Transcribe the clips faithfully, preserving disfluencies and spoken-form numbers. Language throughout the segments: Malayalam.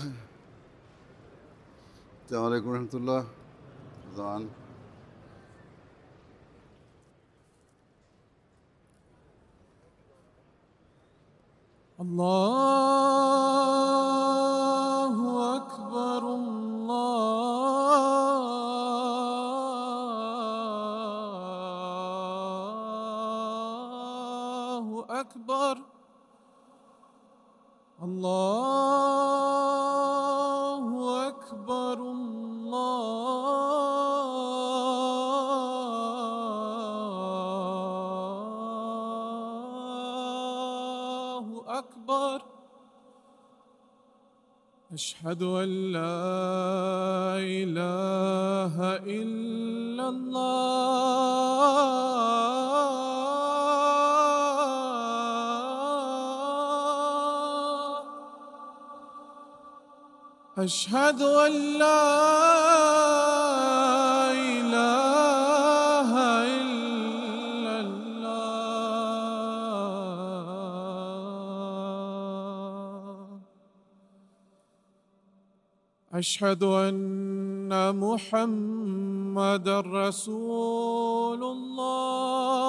അസ്സലാമു അലൈക്കും വറഹ്മത്തുള്ളാഹി. അദാൻ അല്ലാഹു അക്ബർ അല്ലാഹു അക്ബർ അല്ലാഹു അക്ബർ അല്ലാഹു അക്ബർ. അഷ്ഹദു അല്ലാ ഇലാഹ ഇല്ലല്ലാഹ് അഷ്ഹദു അല്ലാ ഇലാഹ ഇല്ലല്ലാഹ് അഷ്ഹദു അന്ന മുഹമ്മദൻ റസൂലുള്ളാഹ്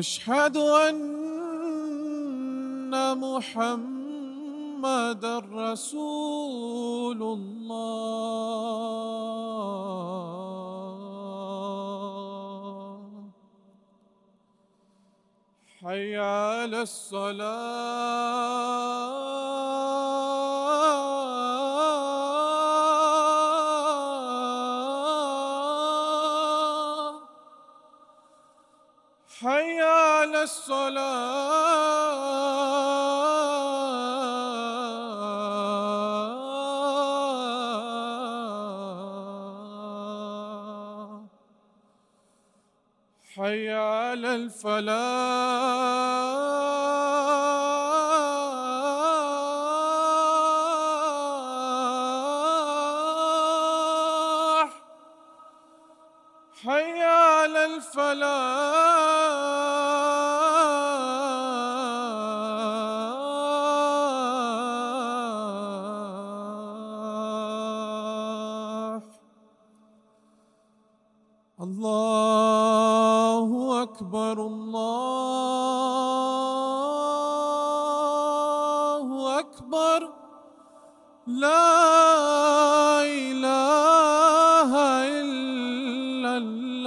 അഷ്ഹദു അന്ന മുഹമ്മദൻ റസൂലുള്ളാഹ്. ഹയ്യ അലസ്സലാം. ഹയ്യ അലസ്സലാം ഹയ്യ അലൽ ഫലാഹ് ഹയ്യ അലൽ ഫലാഹ് അല്ലാഹു അക്ബർ അല്ലാഹു അക്ബർ ലാ ഇലാഹ ഇല്ലല്ലാഹ്.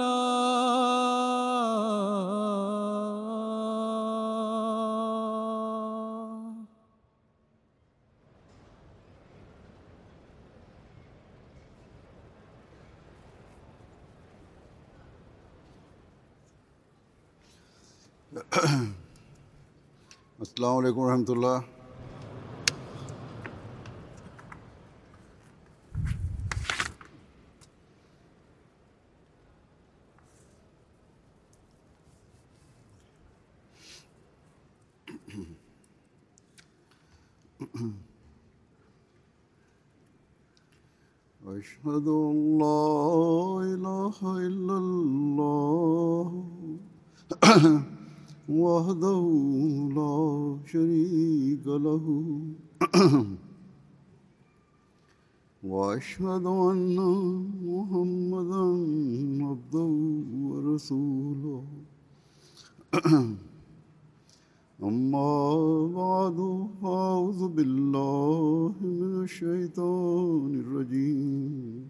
അസ്സലാമു അലൈക്കും വറഹ്മത്തുള്ളാഹി. അശ്ഹദു അല്ലാ ഇലാഹ ഇല്ലല്ലാഹ് وحده لا شريك له وأشهد أن محمدا عبده ورسوله أما بعد أعوذ بالله من الشيطان الرجيم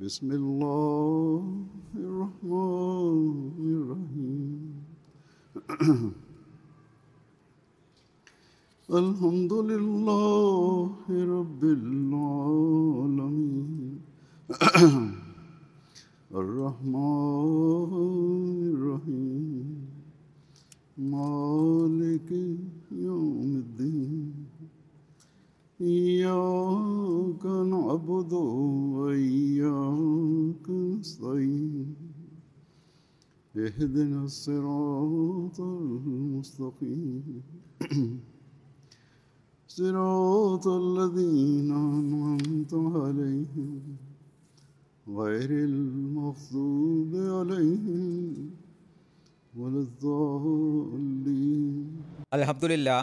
بسم الله الرحمن الرحيم അൽഹംദുലില്ലാഹി റബ്ബിൽ ആലമീൻ അർറഹ്മാനിർ റഹീം മാലികി യൗമിദ്ദീൻ ഇയ്യാക നഅ്ബുദു വ ഇയ്യാക നസ്തഈൻ اهدنا الصراط المستقيم صراط الذين أنعمت عليهم غير المغضوب عليهم ولا الضالين. الحمد لله.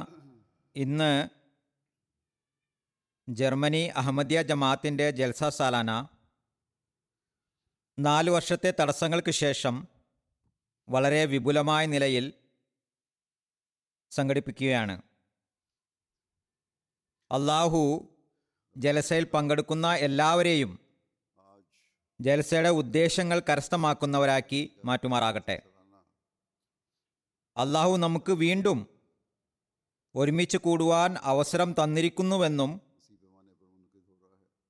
ഇന്ന് ജർമ്മനി അഹമ്മദിയ ജമാഅത്തിൻ്റെ ജൽസ സാലാന നാലു വർഷത്തെ തടസ്സങ്ങൾക്ക് ശേഷം വളരെ വിപുലമായ നിലയിൽ സംഘടിപ്പിക്കുകയാണ്. അള്ളാഹു ജൽസയിൽ പങ്കെടുക്കുന്ന എല്ലാവരെയും ജൽസയുടെ ഉദ്ദേശങ്ങൾ കരസ്ഥമാക്കുന്നവരാക്കി മാറ്റുമാറാകട്ടെ. അള്ളാഹു നമുക്ക് വീണ്ടും ഒരുമിച്ച് കൂടുവാൻ അവസരം തന്നിരിക്കുന്നുവെന്നും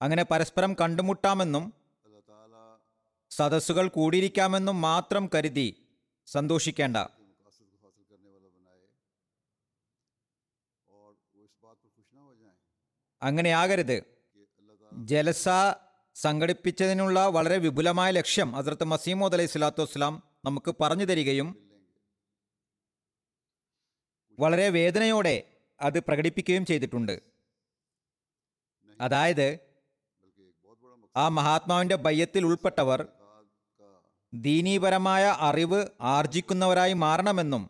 അങ്ങനെ പരസ്പരം കണ്ടുമുട്ടാമെന്നും സദസ്സുകൾ കൂടിയിരിക്കാമെന്നും മാത്രം കരുതി സന്തോഷിക്കേണ്ട. അങ്ങനെയാകരുത്. ജലസ സംഘടിപ്പിച്ചതിനുള്ള വളരെ വിപുലമായ ലക്ഷ്യം ഹസ്രത്ത് മസീഹ് മൗഊദ് അലൈഹി സ്വലാത്തു വസ്സലാം നമുക്ക് പറഞ്ഞു തരികയും വളരെ വേദനയോടെ അത് പ്രകടിപ്പിക്കുകയും ചെയ്തിട്ടുണ്ട്. അതായത്, ആ മഹാത്മാവിൻ്റെ ബയ്യത്തിൽ ഉൾപ്പെട്ടവർ ദീനീപരമായ അറിവ് ആർജിക്കുന്നവരായി മാറണമെന്നും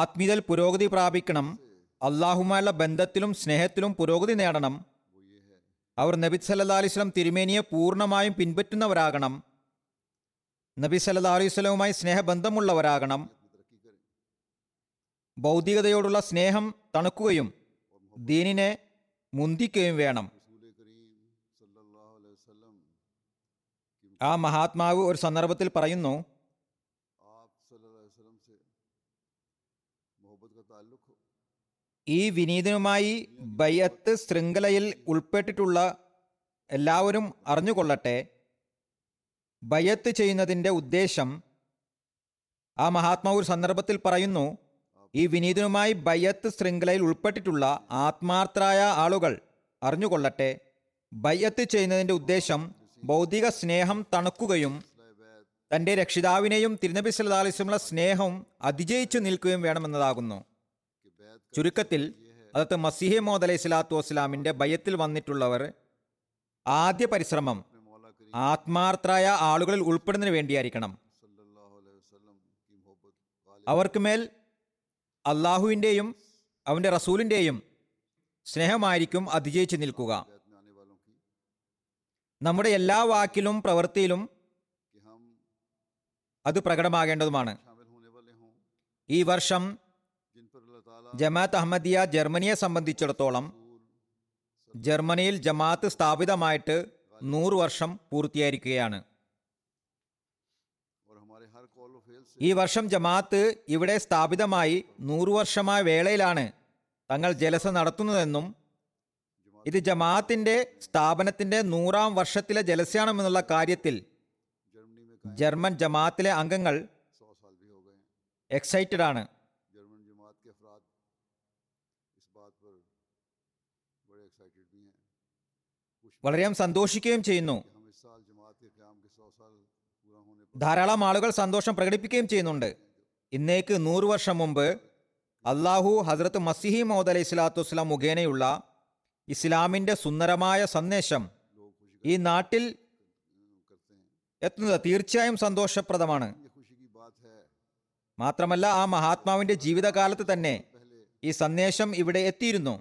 ആത്മീയതയിൽ പുരോഗതി പ്രാപിക്കണം, അള്ളാഹുമായുള്ള ബന്ധത്തിലും സ്നേഹത്തിലും പുരോഗതി നേടണം, അവർ നബി സല്ലല്ലാഹു അലൈഹി വസല്ലം തിരുമേനിയെ പൂർണ്ണമായും പിൻപറ്റുന്നവരാകണം, നബി സല്ലല്ലാഹു അലൈഹി വസല്ലമയുമായി സ്നേഹബന്ധമുള്ളവരാകണം, ഭൗതികതയോടുള്ള സ്നേഹം തണുക്കുകയും ദീനിനെ മുന്തിക്കുകയും വേണം. ആ മഹാത്മാവ് ഒരു സന്ദർഭത്തിൽ പറയുന്നു, ഈ വിനീതനുമായി ബയ്യത്ത് ശൃംഖലയിൽ ഉൾപ്പെട്ടിട്ടുള്ള എല്ലാവരും അറിഞ്ഞുകൊള്ളട്ടെ, ബയ്യത്ത് ചെയ്യുന്നതിൻ്റെ ഉദ്ദേശം, ആ മഹാത്മാവ് ഒരു സന്ദർഭത്തിൽ പറയുന്നു, ഈ വിനീതനുമായി ബയ്യത്ത് ശൃംഖലയിൽ ഉൾപ്പെട്ടിട്ടുള്ള ആത്മാർത്ഥരായ ആളുകൾ അറിഞ്ഞുകൊള്ളട്ടെ, ബയ്യത്ത് ചെയ്യുന്നതിൻ്റെ ഉദ്ദേശം ഭൗതിക സ്നേഹം തണുക്കുകയും തൻ്റെ രക്ഷിതാവിനെയും തിരുനബി സല്ലല്ലാഹു അലൈഹി വസല്ലമയുടെ സ്നേഹം അതിജയിച്ചു നിൽക്കുകയും വേണമെന്നതാകുന്നു. ചുരുക്കത്തിൽ, ഹദ്റത്ത് മസീഹ് മൗഊദ് അലൈഹി സ്വലാത്തു വസ്സലാമിൻ്റെ ബയ്യത്തിൽ വന്നിട്ടുള്ളവർ ആദ്യ പരിശ്രമം ആത്മാർത്ഥരായ ആളുകളിൽ ഉൾപ്പെടുന്നതിന് വേണ്ടിയായിരിക്കണം. അവർക്ക് മേൽ അള്ളാഹുവിൻ്റെയും അവൻ്റെ റസൂലിൻ്റെയും സ്നേഹമായിരിക്കും അതിജയിച്ച് നിൽക്കുക. നമ്മുടെ എല്ലാ വാക്കിലും പ്രവൃത്തിയിലും അത് പ്രകടമാകേണ്ടതുമാണ്. ഈ വർഷം ജമാഅത്ത് അഹമ്മദിയ ജർമ്മനിയെ സംബന്ധിച്ചിടത്തോളം ജർമ്മനിയിൽ ജമാഅത്ത് സ്ഥാപിതമായിട്ട് നൂറ് വർഷം പൂർത്തിയായിരിക്കുകയാണ്. ഈ വർഷം ജമാഅത്ത് ഇവിടെ സ്ഥാപിതമായി നൂറു വർഷമായ വേളയിലാണ് തങ്ങൾ ജലസ നടത്തുന്നതെന്നും ഇത് ജമാഅത്തിൻ്റെ സ്ഥാപനത്തിൻ്റെ നൂറാം വർഷത്തിലെ ജലസയാണെന്നുള്ള കാര്യത്തിൽ ജർമ്മൻ ജമാഅത്തിലെ അംഗങ്ങൾ എക്സൈറ്റഡ് ആണ്. വളരെയധികം സന്തോഷിക്കുകയും ചെയ്യുന്നു. ധാരാളം ആളുകൾ സന്തോഷം പ്രകടിപ്പിക്കുകയും ചെയ്യുന്നുണ്ട്. ഇന്നേക്ക് നൂറ് വർഷം മുമ്പ് അള്ളാഹു ഹസ്രത്ത് മസീഹി മൗഊദ് അലൈഹി സ്വലാത്തു വസ്സലാം മുഖേനയുള്ള ഇസ്ലാമിൻ്റെ സുന്ദരമായ സന്ദേശം ഈ നാട്ടിൽ എത്തുന്നത് തീർച്ചയായും സന്തോഷപ്രദമാണ്. മാത്രമല്ല, ആ മഹാത്മാവിൻ്റെ ജീവിതകാലത്ത് തന്നെ ഈ സന്ദേശം ഇവിടെ എത്തിയിരുന്നു.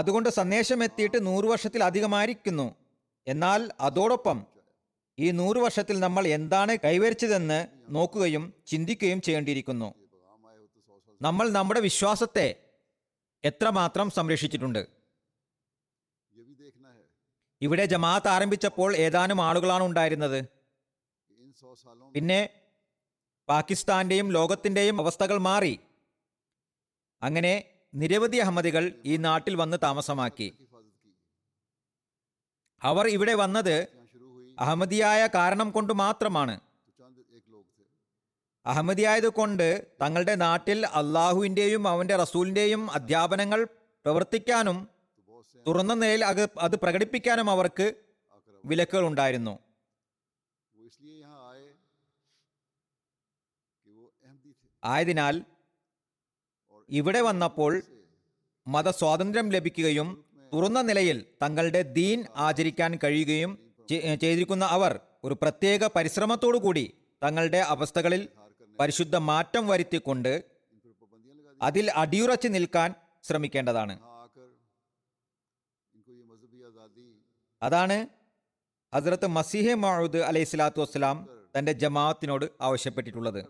അതുകൊണ്ട് സന്ദേശം എത്തിയിട്ട് നൂറ് വർഷത്തിലധികമായിരിക്കുന്നു. എന്നാൽ അതോടൊപ്പം ഈ നൂറ് വർഷത്തിൽ നമ്മൾ എന്താണ് കൈവരിച്ചതെന്ന് നോക്കുകയും ചിന്തിക്കുകയും ചെയ്യേണ്ടിയിരിക്കുന്നു. നമ്മൾ നമ്മുടെ വിശ്വാസത്തെ എത്രമാത്രം സംരക്ഷിച്ചിട്ടുണ്ട്? ഇവിടെ ജമാഅത്ത് ആരംഭിച്ചപ്പോൾ ഏതാനും ആളുകളാണ് ഉണ്ടായിരുന്നത്. പിന്നെ പാകിസ്ഥാന്റെയും ലോകത്തിൻ്റെയും അവസ്ഥകൾ മാറി. അങ്ങനെ നിരവധി അഹമ്മദികൾ ഈ നാട്ടിൽ വന്ന് താമസമാക്കി. അവർ ഇവിടെ വന്നത് അഹമ്മദിയായ കാരണം കൊണ്ട് മാത്രമാണ്. അഹമ്മദിയായത് കൊണ്ട് തങ്ങളുടെ നാട്ടിൽ അള്ളാഹുവിൻ്റെയും അവൻ്റെ റസൂലിൻ്റെയും അധ്യാപനങ്ങൾ പ്രവർത്തിക്കാനും തുറന്ന നിലയിൽ അത് പ്രകടിപ്പിക്കാനും അവർക്ക് വിലക്കുകൾ ഉണ്ടായിരുന്നു. ആയതിനാൽ ഇവിടെ വന്നപ്പോൾ മതസ്വാതന്ത്ര്യം ലഭിക്കുകയും തുറന്ന നിലയിൽ തങ്ങളുടെ ദീൻ ആചരിക്കാൻ കഴിയുകയും ചെയ്തിരിക്കുന്ന അവർ ഒരു പ്രത്യേക പരിശ്രമത്തോടു കൂടി തങ്ങളുടെ അവസ്ഥകളിൽ പരിശുദ്ധ മാറ്റം വരുത്തിക്കൊണ്ട് അതിൽ അടിയുറച്ചു നിൽക്കാൻ ശ്രമിക്കേണ്ടതാണ്. അതാണ് ഹസ്രത്ത് മസീഹ് മൗഊദ് അലൈഹി സ്വലാത്തു വസ്സലാം തൻ്റെ ജമാഅത്തിനോട് ആവശ്യപ്പെട്ടിട്ടുള്ളത്.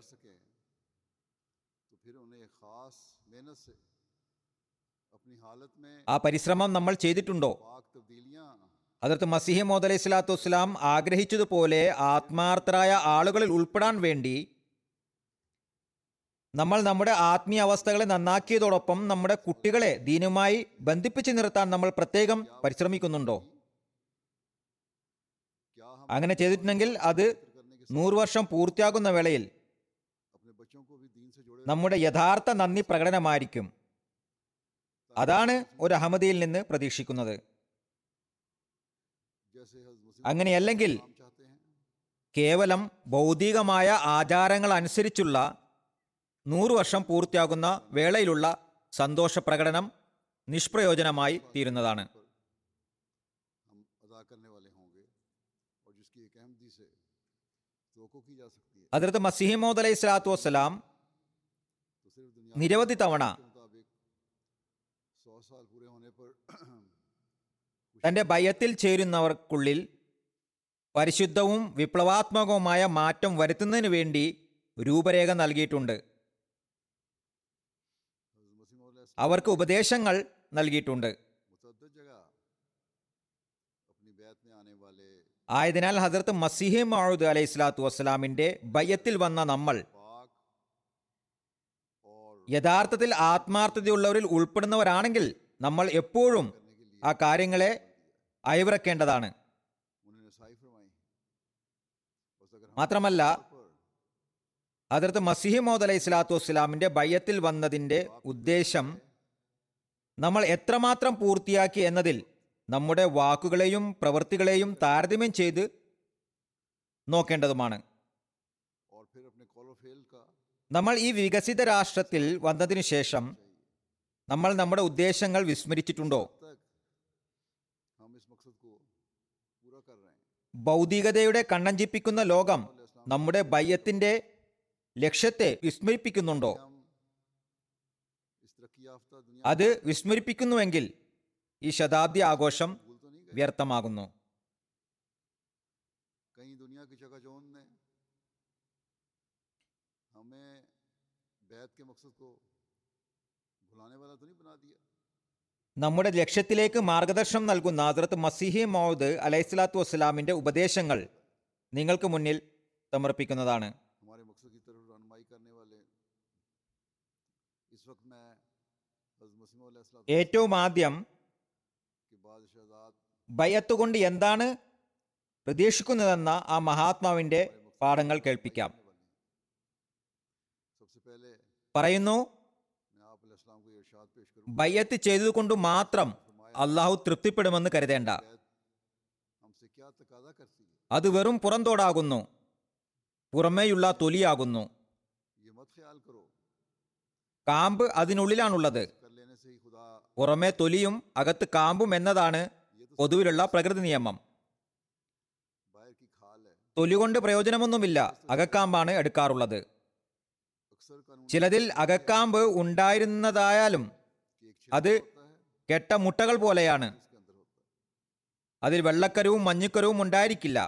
ആ പരിശ്രമം നമ്മൾ ചെയ്തിട്ടുണ്ടോ? ഹദ്രത്ത് മസീഹ് മൗഊദ് അലൈഹി സ്വലാത്തു വസ്സലാം ആഗ്രഹിച്ചതുപോലെ ആത്മാർത്ഥരായ ആളുകളിൽ ഉൾപ്പെടാൻ വേണ്ടി നമ്മൾ നമ്മുടെ ആത്മീയ അവസ്ഥകളെ നന്നാക്കിയതോടൊപ്പം നമ്മുടെ കുട്ടികളെ ദീനുമായി ബന്ധിപ്പിച്ചു നിർത്താൻ നമ്മൾ പ്രത്യേകം പരിശ്രമിക്കുന്നുണ്ടോ? അങ്ങനെ ചെയ്തിട്ടുണ്ടെങ്കിൽ അത് നൂറ് വർഷം പൂർത്തിയാകുന്ന വേളയിൽ നമ്മുടെ യഥാർത്ഥ നന്ദി പ്രകടനമായിരിക്കും. അതാണ് ഒരു അഹമ്മദിയിൽ നിന്ന് പ്രതീക്ഷിക്കുന്നത്. അങ്ങനെയല്ലെങ്കിൽ കേവലം ഭൗതികമായ ആചാരങ്ങൾ അനുസരിച്ചുള്ള നൂറ് വർഷം പൂർത്തിയാകുന്ന വേളയിലുള്ള സന്തോഷ പ്രകടനം നിഷ്പ്രയോജനമായി തീരുന്നതാണ്. ഹദ്രത്ത് മസീഹ് മൗഊദ് അലൈഹി സ്വലാത്തു വസ്സലാം നിരവധി തവണ തൻ്റെ ബയ്യത്തിൽ ചേരുന്നവർക്കുള്ളിൽ പരിശുദ്ധവും വിപ്ലവാത്മകവുമായ മാറ്റം വരുത്തുന്നതിന് വേണ്ടി രൂപരേഖ നൽകിയിട്ടുണ്ട്, അവർക്ക് ഉപദേശങ്ങൾ നൽകിയിട്ടുണ്ട്. ആയതിനാൽ ഹസ്രത്ത് മസീഹ് മൗഊദ് അലൈഹി സ്വലാത്തു വസ്സലാമിൻ്റെ ബയ്യത്തിൽ വന്ന നമ്മൾ യഥാർത്ഥത്തിൽ ആത്മാർത്ഥതയുള്ളവരിൽ ഉൾപ്പെടുന്നവരാണെങ്കിൽ നമ്മൾ എപ്പോഴും ആ കാര്യങ്ങളെ അയവിറക്കേണ്ടതാണ്. മാത്രമല്ല, ഹദ്രത്ത് മസീഹ് മൗഊദ് അലൈഹി സ്വലാത്തു വസ്സലാമിൻ്റെ ബയ്യത്തിൽ വന്നതിൻ്റെ ഉദ്ദേശം നമ്മൾ എത്രമാത്രം പൂർത്തിയാക്കി എന്നതിൽ നമ്മുടെ വാക്കുകളെയും പ്രവൃത്തികളെയും താരതമ്യം ചെയ്ത് നോക്കേണ്ടതുമാണ്. നമ്മൾ ഈ വികസിത രാഷ്ട്രത്തിൽ വന്നതിനു ശേഷം നമ്മൾ നമ്മുടെ ഉദ്ദേശങ്ങൾ വിസ്മരിച്ചിട്ടുണ്ടോ? ഭൗതികതയുടെ കണ്ണഞ്ചിപ്പിക്കുന്ന ലോകം നമ്മുടെ ബയ്യത്തിന്റെ ലക്ഷ്യത്തെ വിസ്മരിപ്പിക്കുന്നുണ്ടോ? അത് വിസ്മരിപ്പിക്കുന്നുവെങ്കിൽ ഈ ശതാബ്ദി ആഘോഷം വ്യർത്ഥമാകുന്നു. നമ്മുടെ ലക്ഷ്യത്തിലേക്ക് മാർഗദർശനം നൽകുന്ന ഹദ്രത്ത് മസീഹ് മൗഊദ് അലൈഹി സ്വലാത്തു വസ്സലാമിന്റെ ഉപദേശങ്ങൾ നിങ്ങൾക്ക് മുന്നിൽ സമർപ്പിക്കുന്നതാണ്. ഏറ്റവും ആദ്യം ബയ്യത്തുകൊണ്ട് എന്താണ് പ്രതീക്ഷിക്കുന്നതെന്ന ആ മഹാത്മാവിന്റെ പാഠങ്ങൾ കേൾപ്പിക്കാം. പറയുന്നു, ബയ്യത്ത് ചെയ്തതുകൊണ്ട് മാത്രം അള്ളാഹു തൃപ്തിപ്പെടുമെന്ന് കരുതേണ്ട, അത് വെറും പുറന്തോടാകുന്നു, പുറമേയുള്ള തൊലിയാകുന്നു. കാമ്പ് അതിനുള്ളിലാണുള്ളത്. പുറമേ തൊലിയും അകത്ത് കാമ്പും എന്നതാണ് പൊതുവിലുള്ള പ്രകൃതി നിയമം. തൊലി കൊണ്ട് പ്രയോജനമൊന്നുമില്ല, അകക്കാമ്പാണ് എടുക്കാറുള്ളത്. ചിലതിൽ അകക്കാമ്പ് ഉണ്ടായിരുന്നതായാലും അത് കെട്ട മുട്ടകൾ പോലെയാണ്, അതിൽ വെള്ളക്കരവും മഞ്ഞക്കരവും ഉണ്ടായിരിക്കില്ല,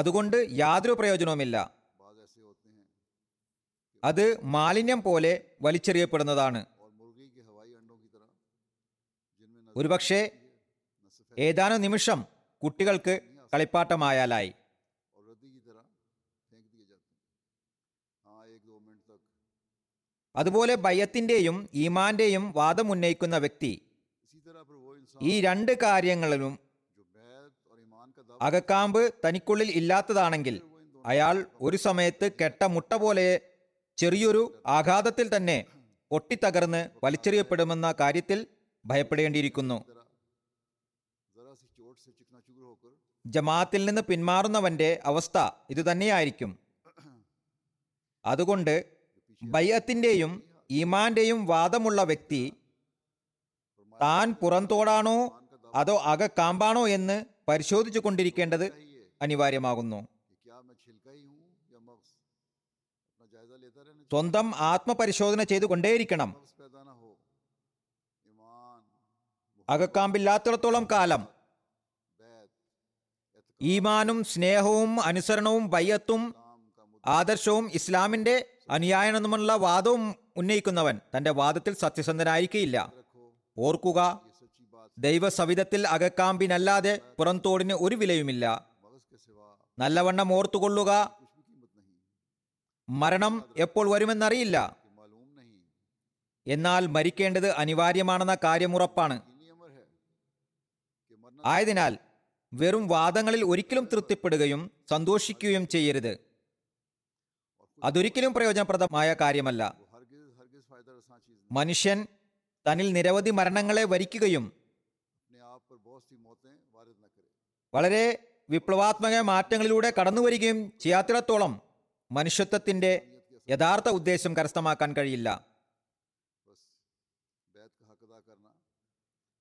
അതുകൊണ്ട് യാതൊരു പ്രയോജനവുമില്ല, അത് മാലിന്യം പോലെ വലിച്ചെറിയപ്പെടുന്നതാണ്. ഒരുപക്ഷെ ഏതാനും നിമിഷം കുട്ടികൾക്ക് കളിപ്പാട്ടമായാലായി. അതുപോലെ ബയ്യത്തിന്റെയും ഈമാന്റെയും വാദം ഉന്നയിക്കുന്ന വ്യക്തി ഈ രണ്ട് കാര്യങ്ങളിലും അകക്കാമ്പ് തനിക്കുള്ളിൽ ഇല്ലാത്തതാണെങ്കിൽ അയാൾ ഒരു സമയത്ത് കെട്ട മുട്ട പോലെ ചെറിയൊരു ആഘാതത്തിൽ തന്നെ പൊട്ടിത്തകർന്ന് വലിച്ചെറിയപ്പെടുമെന്ന കാര്യത്തിൽ ഭയപ്പെടേണ്ടിയിരിക്കുന്നു. ജമാഅത്തിൽ നിന്ന് പിന്മാറുന്നവന്റെ അവസ്ഥ ഇതുതന്നെയായിരിക്കും. അതുകൊണ്ട് ബയ്യത്തിൻ്റെയും ഈമാന്റെയും വാദമുള്ള വ്യക്തി താൻ പുറന്തോടാണോ അതോ അകക്കാമ്പാണോ എന്ന് പരിശോധിച്ചു കൊണ്ടിരിക്കേണ്ടത് അനിവാര്യമാകുന്നു. സ്വന്തം ആത്മപരിശോധന ചെയ്തുകൊണ്ടേയിരിക്കണം. അകക്കാമ്പില്ലാത്തിടത്തോളം കാലം ഈമാനും സ്നേഹവും അനുസരണവും ബയ്യത്തും ആദർശവും ഇസ്ലാമിന്റെ അനുയായനമെന്നുള്ള വാദവും ഉന്നയിക്കുന്നവൻ തന്റെ വാദത്തിൽ സത്യസന്ധനായിരിക്കില്ല. ഓർക്കുക, ദൈവസവിധത്തിൽ അകക്കാമ്പിനല്ലാതെ പുറംതോടിന് ഒരു വിലയുമില്ല. നല്ലവണ്ണം ഓർത്തുകൊള്ളുക, മരണം എപ്പോൾ വരുമെന്നറിയില്ല. എന്നാൽ മരിക്കേണ്ടത് അനിവാര്യമാണെന്ന കാര്യമുറപ്പാണ്. ആയതിനാൽ വെറും വാദങ്ങളിൽ ഒരിക്കലും തൃപ്തിപ്പെടുകയും സന്തോഷിക്കുകയും ചെയ്യരുത്. അതൊരിക്കലും പ്രയോജനപ്രദമായ കാര്യമല്ല. മനുഷ്യൻ തന്നിൽ നിരവധി മരണങ്ങളെ വരിക്കുകയും വളരെ വിപ്ലവാത്മക മാറ്റങ്ങളിലൂടെ കടന്നു വരികയും ചെയ്യാത്തിടത്തോളം മനുഷ്യത്വത്തിന്റെ യഥാർത്ഥ ഉദ്ദേശം കരസ്ഥമാക്കാൻ കഴിയില്ല.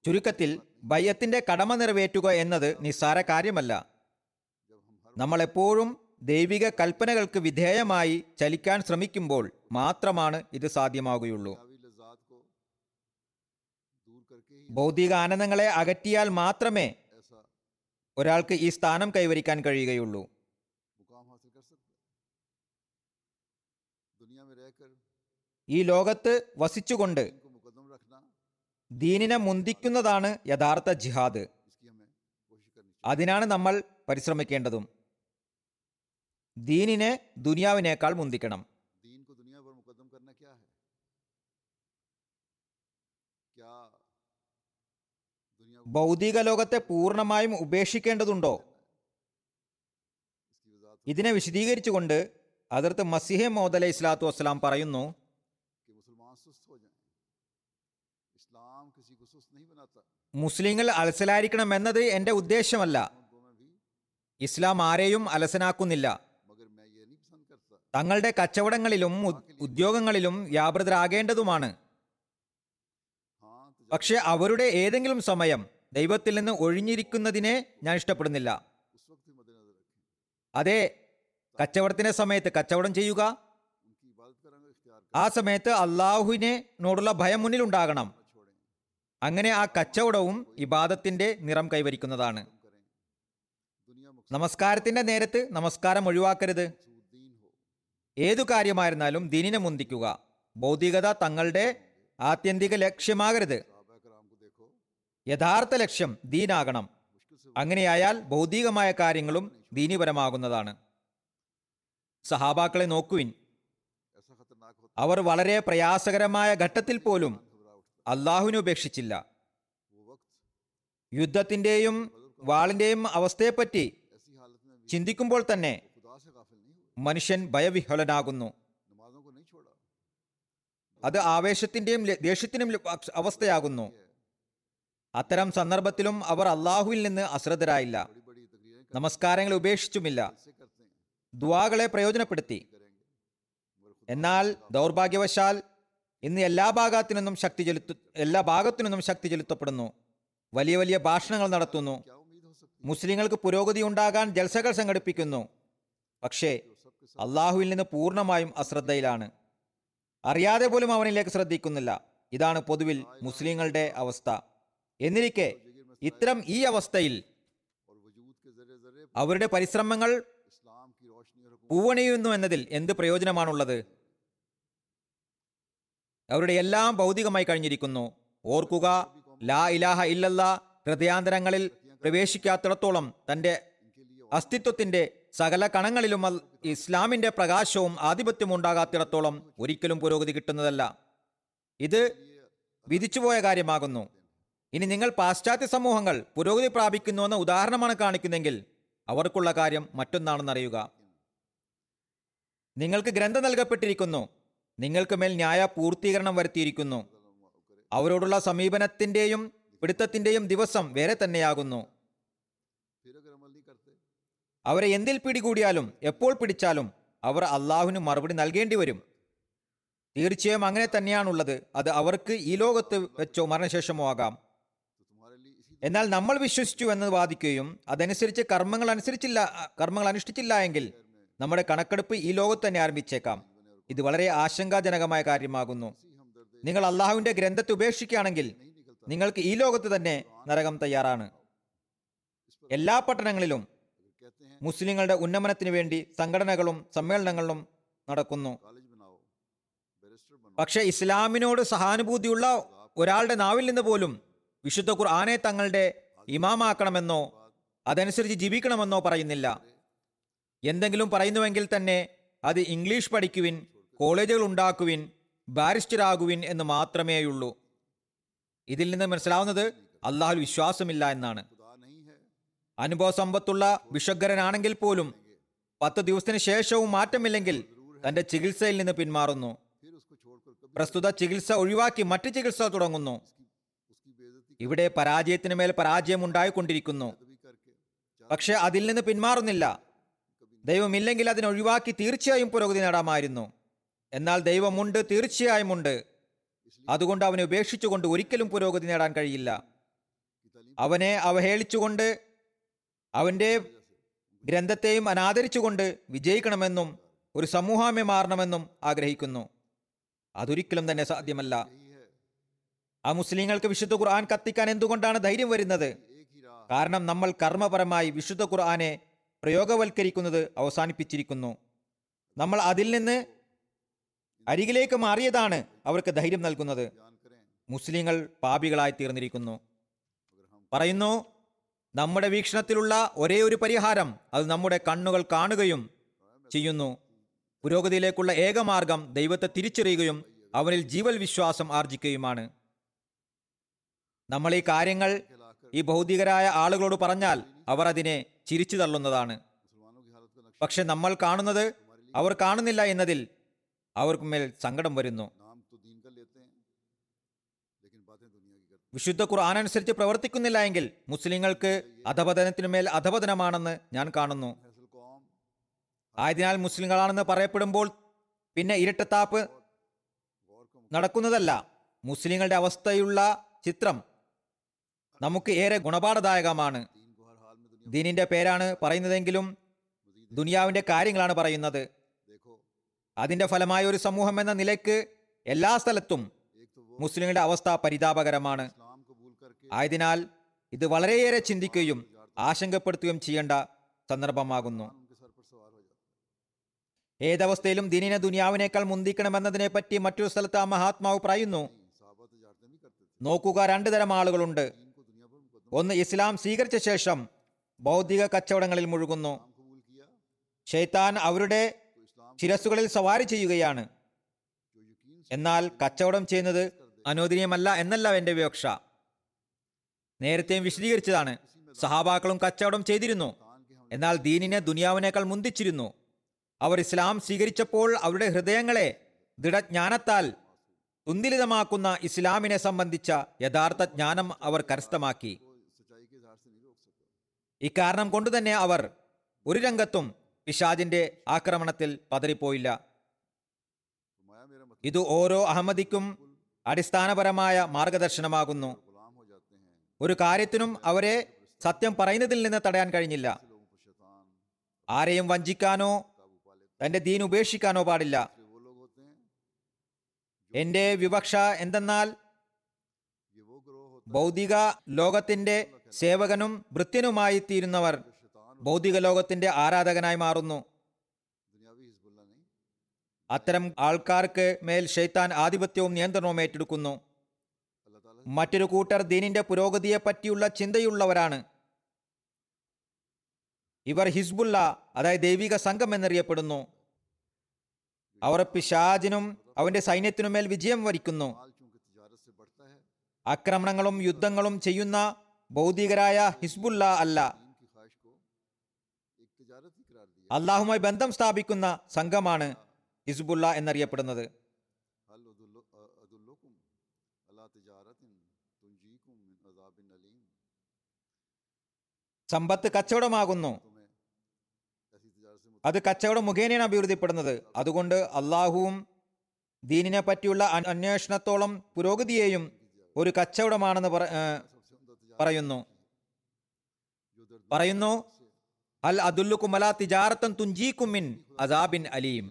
ചുരുക്കത്തിൽ, ബയ്യത്തിന്റെ കടമ നിറവേറ്റുക എന്നത് നിസ്സാര കാര്യമല്ല. നമ്മളെപ്പോഴും ദൈവിക കൽപ്പനകൾക്ക് വിധേയമായി ചലിക്കാൻ ശ്രമിക്കുമ്പോൾ മാത്രമാണ് ഇത് സാധ്യമാകുകയുള്ളൂ. ഭൗതിക ആനന്ദങ്ങളെ അകറ്റിയാൽ മാത്രമേ ഒരാൾക്ക് ഈ സ്ഥാനം കൈവരിക്കാൻ കഴിയുകയുള്ളൂ. ഈ ലോകത്ത് വസിച്ചുകൊണ്ട് ദീനിനെ മുന്തിക്കുന്നതാണ് യഥാർത്ഥ ജിഹാദ്. അതിനാണ് നമ്മൾ പരിശ്രമിക്കേണ്ടതും. ദീനിനെ ദുനിയാവിനേക്കാൾ മുന്തിക്കണം. ഭൗതിക ലോകത്തെ പൂർണ്ണമായും ഉപേക്ഷിക്കേണ്ടതുണ്ടോ? ഇതിനെ വിശദീകരിച്ചുകൊണ്ട് അതിർത്ത് മസീഹ് മൗഊദ് അലൈഹി സ്വലാത്തു വസ്സലാം പറയുന്നു, മുസ്ലിങ്ങൾ അലസലായിരിക്കണമെന്നത് എൻ്റെ ഉദ്ദേശമല്ല. ഇസ്ലാം ആരെയും അലസനാക്കുന്നില്ല. തങ്ങളുടെ കച്ചവടങ്ങളിലും ഉദ്യോഗങ്ങളിലും വ്യാപൃതരാകേണ്ടതുമാണ്. പക്ഷെ അവരുടെ ഏതെങ്കിലും സമയം ദൈവത്തിൽ നിന്ന് ഒഴിഞ്ഞിരിക്കുന്നതിനെ ഞാൻ ഇഷ്ടപ്പെടുന്നില്ല. അതെ, കച്ചവടത്തിന്റെ സമയത്ത് കച്ചവടം ചെയ്യുക. ആ സമയത്ത് അള്ളാഹുവിനോടുള്ള ഭയം മുന്നിലുണ്ടാകണം. അങ്ങനെ ആ കച്ചവടവും ഇബാദത്തിന്റെ നിറം കൈവരിക്കുന്നതാണ്. നമസ്കാരത്തിന്റെ നേരത്ത് നമസ്കാരം ഒഴിവാക്കരുത്. ഏതു കാര്യമായിരുന്നാലും ദീനിനെ മുന്തിക്കുക. ഭൗതികത തങ്ങളുടെ ആത്യന്തിക ലക്ഷ്യമാകരുത്. യഥാർത്ഥ ലക്ഷ്യം ദീനാകണം. അങ്ങനെയായാൽ ഭൗതികമായ കാര്യങ്ങളും ദീനിപരമാകുന്നതാണ്. സഹാബാക്കളെ നോക്കുവിൻ. അവർ വളരെ പ്രയാസകരമായ ഘട്ടത്തിൽ പോലും അള്ളാഹുവിനെ ഉപേക്ഷിച്ചില്ല. യുദ്ധത്തിന്റെയും വാളിന്റെയും അവസ്ഥയെപ്പറ്റി ചിന്തിക്കുമ്പോൾ തന്നെ മനുഷ്യൻ ഭയവിഹ്വലനാകുന്നു. അത് ആവേശത്തിന്റെയും ദേഷ്യത്തിനും അവസ്ഥയാകുന്നു. അത്തരം സന്ദർഭത്തിലും അവർ അള്ളാഹുവിൽ നിന്ന് അശ്രദ്ധരായില്ല. നമസ്കാരങ്ങൾ ഉപേക്ഷിച്ചുമില്ല. ദുആകളെ പ്രയോജനപ്പെടുത്തി. എന്നാൽ ദൗർഭാഗ്യവശാൽ ഇന്ന് എല്ലാ ഭാഗത്തു നിന്നും ശക്തി ചെലുത്തു എല്ലാ ഭാഗത്തു നിന്നും ശക്തി ചെലുത്തപ്പെടുന്നു. വലിയ വലിയ ഭാഷണങ്ങൾ നടത്തുന്നു. മുസ്ലിങ്ങൾക്ക് പുരോഗതി ഉണ്ടാകാൻ ജൽസകൾ സംഘടിപ്പിക്കുന്നു. പക്ഷേ അള്ളാഹുവിൽ നിന്ന് പൂർണ്ണമായും അശ്രദ്ധയിലാണ്. അറിയാതെ പോലും അവനിലേക്ക് ശ്രദ്ധിക്കുന്നില്ല. ഇതാണ് പൊതുവിൽ മുസ്ലിങ്ങളുടെ അവസ്ഥ. എന്നിരിക്കെ ഇത്തരം ഈ അവസ്ഥയിൽ അവരുടെ പരിശ്രമങ്ങൾ പൂവണിയുന്നു എന്നതിൽ എന്ത് പ്രയോജനമാണുള്ളത്? അവരുടെ എല്ലാം ഭൗതികമായി കഴിഞ്ഞിരിക്കുന്നു. ഓർക്കുക, ലാ ഇലാഹ ഇല്ലല്ലാ ഹൃദയാന്തരങ്ങളിൽ പ്രവേശിക്കാത്തിടത്തോളം തന്റെ അസ്തിത്വത്തിന്റെ സകല കണങ്ങളിലും ഇസ്ലാമിന്റെ പ്രകാശവും ആധിപത്യവും ഉണ്ടാകാത്തിടത്തോളം ഒരിക്കലും പുരോഗതി കിട്ടുന്നതല്ല. ഇത് വിധിച്ചുപോയ കാര്യമാകുന്നു. ഇനി നിങ്ങൾ പാശ്ചാത്യ സമൂഹങ്ങൾ പുരോഗതി പ്രാപിക്കുന്നുവെന്ന ഉദാഹരണമാണ് കാണിക്കുന്നെങ്കിൽ അവർക്കുള്ള കാര്യം മറ്റൊന്നാണെന്നറിയുക. നിങ്ങൾക്ക് ഗ്രന്ഥം നൽകപ്പെട്ടിരിക്കുന്നു. നിങ്ങൾക്ക് മേൽ ന്യായ പൂർത്തീകരണം വരുത്തിയിരിക്കുന്നു. അവരോടുള്ള സമീപനത്തിന്റെയും പിടുത്തത്തിന്റെയും ദിവസം വേറെ തന്നെയാകുന്നു. അവരെ എന്തിൽ പിടികൂടിയാലും എപ്പോൾ പിടിച്ചാലും അവർ അള്ളാഹുവിന് മറുപടി നൽകേണ്ടി വരും. തീർച്ചയായും അങ്ങനെ തന്നെയാണുള്ളത്. അത് അവർക്ക് ഈ ലോകത്ത് വെച്ചോ മരണശേഷമോ ആകാം. എന്നാൽ നമ്മൾ വിശ്വസിച്ചു എന്ന് വാദിക്കുകയും അതനുസരിച്ച് കർമ്മങ്ങൾ അനുസരിച്ചില്ല കർമ്മങ്ങൾ അനുഷ്ഠിച്ചില്ല എങ്കിൽ നമ്മുടെ കണക്കെടുപ്പ് ഈ ലോകത്ത് തന്നെ ആരംഭിച്ചേക്കാം. ഇത് വളരെ ആശങ്കാജനകമായ കാര്യമാകുന്നു. നിങ്ങൾ അള്ളാഹുവിന്റെ ഗ്രന്ഥത്തെ ഉപേക്ഷിക്കുകയാണെങ്കിൽ നിങ്ങൾക്ക് ഈ ലോകത്ത് തന്നെ നരകം തയ്യാറാണ്. എല്ലാ പട്ടണങ്ങളിലും മുസ്ലിങ്ങളുടെ ഉന്നമനത്തിന് വേണ്ടി സംഘടനകളും സമ്മേളനങ്ങളും നടക്കുന്നു. പക്ഷെ ഇസ്ലാമിനോട് സഹാനുഭൂതിയുള്ള ഒരാളുടെ നാവിൽ നിന്ന് പോലും വിശുദ്ധ ഖുർആനെ തങ്ങളുടെ ഇമാമാക്കണമെന്നോ അതനുസരിച്ച് ജീവിക്കണമെന്നോ പറയുന്നില്ല. എന്തെങ്കിലും പറയുന്നുവെങ്കിൽ തന്നെ അത് ഇംഗ്ലീഷ് പഠിക്കുവിൻ, കോളേജുകൾ ഉണ്ടാക്കുവിൻ, ബാരിസ്റ്ററാകുവിൻ എന്ന് മാത്രമേയുള്ളൂ. ഇതിൽ നിന്ന് മനസ്സിലാവുന്നത് അള്ളാഹുൽ വിശ്വാസമില്ല എന്നാണ്. അനുഭവ സമ്പത്തുള്ള ഭിഷഗ്വരനാണെങ്കിൽ പോലും പത്ത് ദിവസത്തിന് ശേഷവും മാറ്റമില്ലെങ്കിൽ തന്റെ ചികിത്സയിൽ നിന്ന് പിന്മാറുന്നു. പ്രസ്തുത ചികിത്സ ഒഴിവാക്കി മറ്റു ചികിത്സ തുടങ്ങുന്നു. ഇവിടെ പരാജയത്തിന് മേൽ പരാജയം ഉണ്ടായിക്കൊണ്ടിരിക്കുന്നു. പക്ഷെ അതിൽ നിന്ന് പിന്മാറുന്നില്ല. ദൈവമില്ലെങ്കിൽ അതിനൊഴിവാക്കി തീർച്ചയായും പുരോഗതി നേടാമായിരുന്നു. എന്നാൽ ദൈവമുണ്ട്, തീർച്ചയായും ഉണ്ട്. അതുകൊണ്ട് അവനെ ഉപേക്ഷിച്ചുകൊണ്ട് ഒരിക്കലും പുരോഗതി നേടാൻ കഴിയില്ല. അവനെ അവഹേളിച്ചുകൊണ്ട് അവൻ്റെ ഗ്രന്ഥത്തെയും അനാദരിച്ചുകൊണ്ട് വിജയിക്കണമെന്നും ഒരു സമൂഹമേ മാറണമെന്നും ആഗ്രഹിക്കുന്നു. അതൊരിക്കലും തന്നെ സാധ്യമല്ല. ആ മുസ്ലിങ്ങൾക്ക് വിശുദ്ധ ഖുർആൻ കത്തിക്കാൻ എന്തുകൊണ്ടാണ് ധൈര്യം വരുന്നത്? കാരണം നമ്മൾ കർമ്മപരമായി വിശുദ്ധ ഖുർആനെ പ്രയോഗവൽക്കരിക്കുന്നത് അവസാനിപ്പിച്ചിരിക്കുന്നു. നമ്മൾ അതിൽ നിന്ന് അരികിലേക്ക് മാറിയതാണ് അവർക്ക് ധൈര്യം നൽകുന്നത്. മുസ്ലിങ്ങൾ പാപികളായി തീർന്നിരിക്കുന്നു. പറയുന്നു, നമ്മുടെ വീക്ഷണത്തിലുള്ള ഒരേ ഒരു പരിഹാരം അത് നമ്മുടെ കണ്ണുകൾ കാണുകയും ചെയ്യുന്നു. പുരോഗതിയിലേക്കുള്ള ഏകമാർഗം ദൈവത്തെ തിരിച്ചറിയുകയും അവനിൽ ജീവൽ വിശ്വാസം ആർജിക്കുകയുമാണ്. നമ്മൾ ഈ കാര്യങ്ങൾ ഈ ഭൗതികരായ ആളുകളോട് പറഞ്ഞാൽ അവർ അതിനെ ചിരിച്ചു തള്ളുന്നതാണ്. പക്ഷെ നമ്മൾ കാണുന്നത് അവർ കാണുന്നില്ല എന്നതിൽ അവർക്ക് മേൽ സങ്കടം വരുന്നു. വിശുദ്ധ ഖുർആൻ അനുസരിച്ച് പ്രവർത്തിക്കുന്നില്ല എങ്കിൽ മുസ്ലിങ്ങൾക്ക് അധപതനത്തിനു മേൽ അധപതനമാണെന്ന് ഞാൻ കാണുന്നു. ആയതിനാൽ മുസ്ലിങ്ങളാണെന്ന് പറയപ്പെടുമ്പോൾ പിന്നെ ഇരട്ടത്താപ്പ് നടക്കുന്നതല്ല. മുസ്ലിങ്ങളുടെ അവസ്ഥയുള്ള ചിത്രം നമുക്ക് ഏറെ ഗുണപാഠദായകമാണ്. ദീനിന്റെ പേരാണ് പറയുന്നതെങ്കിലും ദുനിയാവിന്റെ കാര്യങ്ങളാണ് പറയുന്നത്. അതിന്റെ ഫലമായ ഒരു സമൂഹം എന്ന നിലയ്ക്ക് എല്ലാ സ്ഥലത്തും മുസ്ലിങ്ങളുടെ അവസ്ഥ പരിതാപകരമാണ്. ആയതിനാൽ ഇത് വളരെയേറെ ചിന്തിക്കുകയും ആശങ്കപ്പെടുത്തുകയും ചെയ്യേണ്ട സന്ദർഭമാകുന്നു. ഏതവസ്ഥയിലും ദീനിനെ ദുനിയാവിനേക്കാൾ മുന്തിക്കണമെന്നതിനെപ്പറ്റി മറ്റൊരു സ്ഥലത്ത് ആ മഹാത്മാവ് പറയുന്നു, നോക്കുക, രണ്ടു തരം ആളുകളുണ്ട്. ഒന്ന്, ഇസ്ലാം സ്വീകരിച്ച ശേഷം ഭൗതിക കച്ചവടങ്ങളിൽ മുഴുകുന്നു. ശൈത്താൻ അവരുടെ ശിരസ്സുകളിൽ സവാരി ചെയ്യുകയാണ്. എന്നാൽ കച്ചവടം ചെയ്യുന്നത് അനുവദനീയമല്ല എന്നല്ല എൻ്റെ വിവക്ഷ. നേരത്തെയും വിശദീകരിച്ചതാണ്. സഹാബാക്കളും കച്ചവടം ചെയ്തിരുന്നു. എന്നാൽ ദീനിനെ ദുനിയാവിനേക്കാൾ മുന്തിച്ചിരുന്നു. അവർ ഇസ്ലാം സ്വീകരിച്ചപ്പോൾ അവരുടെ ഹൃദയങ്ങളെ ദൃഢജ്ഞാനത്താൽ ഉന്തിലിതമാക്കുന്ന ഇസ്ലാമിനെ സംബന്ധിച്ച യഥാർത്ഥ ജ്ഞാനം അവർ കരസ്ഥമാക്കി. ഇക്കാരണം കൊണ്ടുതന്നെ അവർ ഒരു രംഗത്തും പിശാജിന്റെ ആക്രമണത്തിൽ പതറിപ്പോയില്ല. ഇത് ഓരോ അഹമ്മദിക്കും അടിസ്ഥാനപരമായ മാർഗദർശനമാകുന്നു. ഒരു കാര്യത്തിനും അവരെ സത്യം പറയുന്നതിൽ നിന്ന് തടയാൻ കഴിഞ്ഞില്ല. ആരെയും വഞ്ചിക്കാനോ തന്റെ ദീൻ ഉപേക്ഷിക്കാനോ പാടില്ല. എന്റെ വിവക്ഷ എന്തെന്നാൽ, ഭൗതിക ലോകത്തിന്റെ സേവകനും ഭൃത്യനുമായി തീരുന്നവർ ഭൗതിക ലോകത്തിന്റെ ആരാധകനായി മാറുന്നു. അത്തരം ആൾക്കാർക്ക് മേൽ ശൈത്താൻ ആധിപത്യവും നിയന്ത്രണവും ഏറ്റെടുക്കുന്നു. മറ്റൊരു കൂട്ടർ ദീനിന്റെ പുരോഗതിയെ പറ്റിയുള്ള ചിന്തയുള്ളവരാണ്. ഇവർ ഹിസ്ബുല്ല, അതായത് ദൈവിക സംഘം എന്നറിയപ്പെടുന്നു. അവർ പിശാചിനും അവന്റെ സൈന്യത്തിനുമേൽ വിജയം വരിക്കുന്നു. ആക്രമണങ്ങളും യുദ്ധങ്ങളും ചെയ്യുന്ന ഭൗതികരായ ഹിസ്ബുല്ല അല്ല, അള്ളാഹുമായി ബന്ധം സ്ഥാപിക്കുന്ന സംഘമാണ് ഹിസ്ബുല്ല എന്നറിയപ്പെടുന്നത്. സമ്പത്ത് കച്ചവടമാകുന്നു. അത് കച്ചവടം മുഖേനയാണ് അഭിവൃദ്ധിപ്പെടുന്നത്. അതുകൊണ്ട് അള്ളാഹുവും ദീനിനെ പറ്റിയുള്ള അന്വേഷണത്തോളം പുരോഗതിയെയും ഒരു കച്ചവടമാണെന്ന് പറയുന്നു പറയുന്നു അൽ അദുല്ലുകും അലാ തിജാറത്തുൻ തുൻജീകും മിൻ അസാബിൻ അലീം.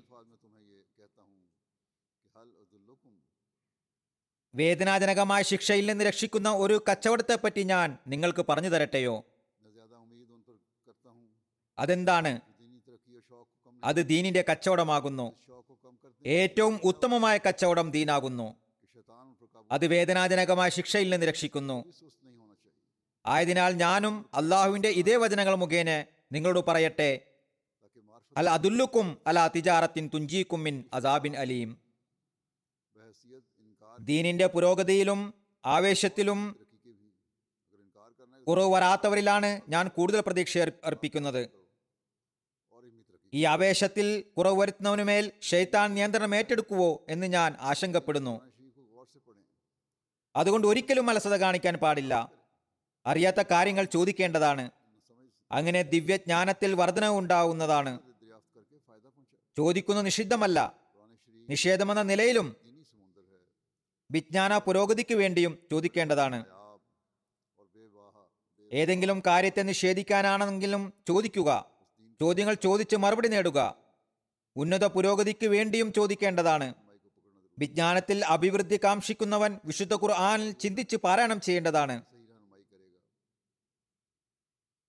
വേദനാജനകമായ ശിക്ഷയിൽ നിന്ന് രക്ഷിക്കുന്ന ഒരു കച്ചവടത്തെ പറ്റി ഞാൻ നിങ്ങൾക്ക് പറഞ്ഞു തരട്ടെയോ? അതെന്താണ്? അത് ദീനിന്റെ കച്ചവടമാകുന്നു. ഏറ്റവും ഉത്തമമായ കച്ചവടം ദീനാകുന്നു. അത് വേദനാജനകമായ ശിക്ഷയിൽ നിന്ന് രക്ഷിക്കുന്നു. ആയതിനാൽ ഞാനും അള്ളാഹുവിന്റെ ഇതേ വചനങ്ങൾ മുഖേന നിങ്ങളോട് പറയട്ടെ, അൽ അദുല്ലുക്കും അലാ തിജാറത്തിൻ തുൻജീകും മിൻ അസാബിൻ അലീം. ദീനിന്റെ പുരോഗതിയിലും ആവേശത്തിലും കുറവ് വരാത്തവരിലാണ് ഞാൻ കൂടുതൽ പ്രതീക്ഷ അർപ്പിക്കുന്നത്. ഈ ആവേശത്തിൽ കുറവ് വരുത്തുന്നവനുമേൽ ശൈത്താൻ നിയന്ത്രണം ഏറ്റെടുക്കുവോ എന്ന് ഞാൻ ആശങ്കപ്പെടുന്നു. അതുകൊണ്ട് ഒരിക്കലും അലസത കാണിക്കാൻ പാടില്ല. അറിയാത്ത കാര്യങ്ങൾ ചോദിക്കേണ്ടതാണ്. അങ്ങനെ ദിവ്യജ്ഞാനത്തിൽ വർധനവ് ഉണ്ടാവുന്നതാണ്. ചോദിക്കുന്നത് നിഷിദ്ധമല്ല, നിഷേധമെന്ന നിലയിലും വിജ്ഞാന പുരോഗതിക്ക് വേണ്ടിയും ചോദിക്കേണ്ടതാണ്. ഏതെങ്കിലും കാര്യത്തെ നിഷേധിക്കാനാണെങ്കിലും ചോദിക്കുക. ചോദ്യങ്ങൾ ചോദിച്ച് മറുപടി നേടുക. ഉന്നത പുരോഗതിക്ക് വേണ്ടിയും ചോദിക്കേണ്ടതാണ്. വിജ്ഞാനത്തിൽ അഭിവൃദ്ധി കാംക്ഷിക്കുന്നവൻ വിശുദ്ധ ഖുർആനിൽ ചിന്തിച്ച് പാരായണം ചെയ്യേണ്ടതാണ്.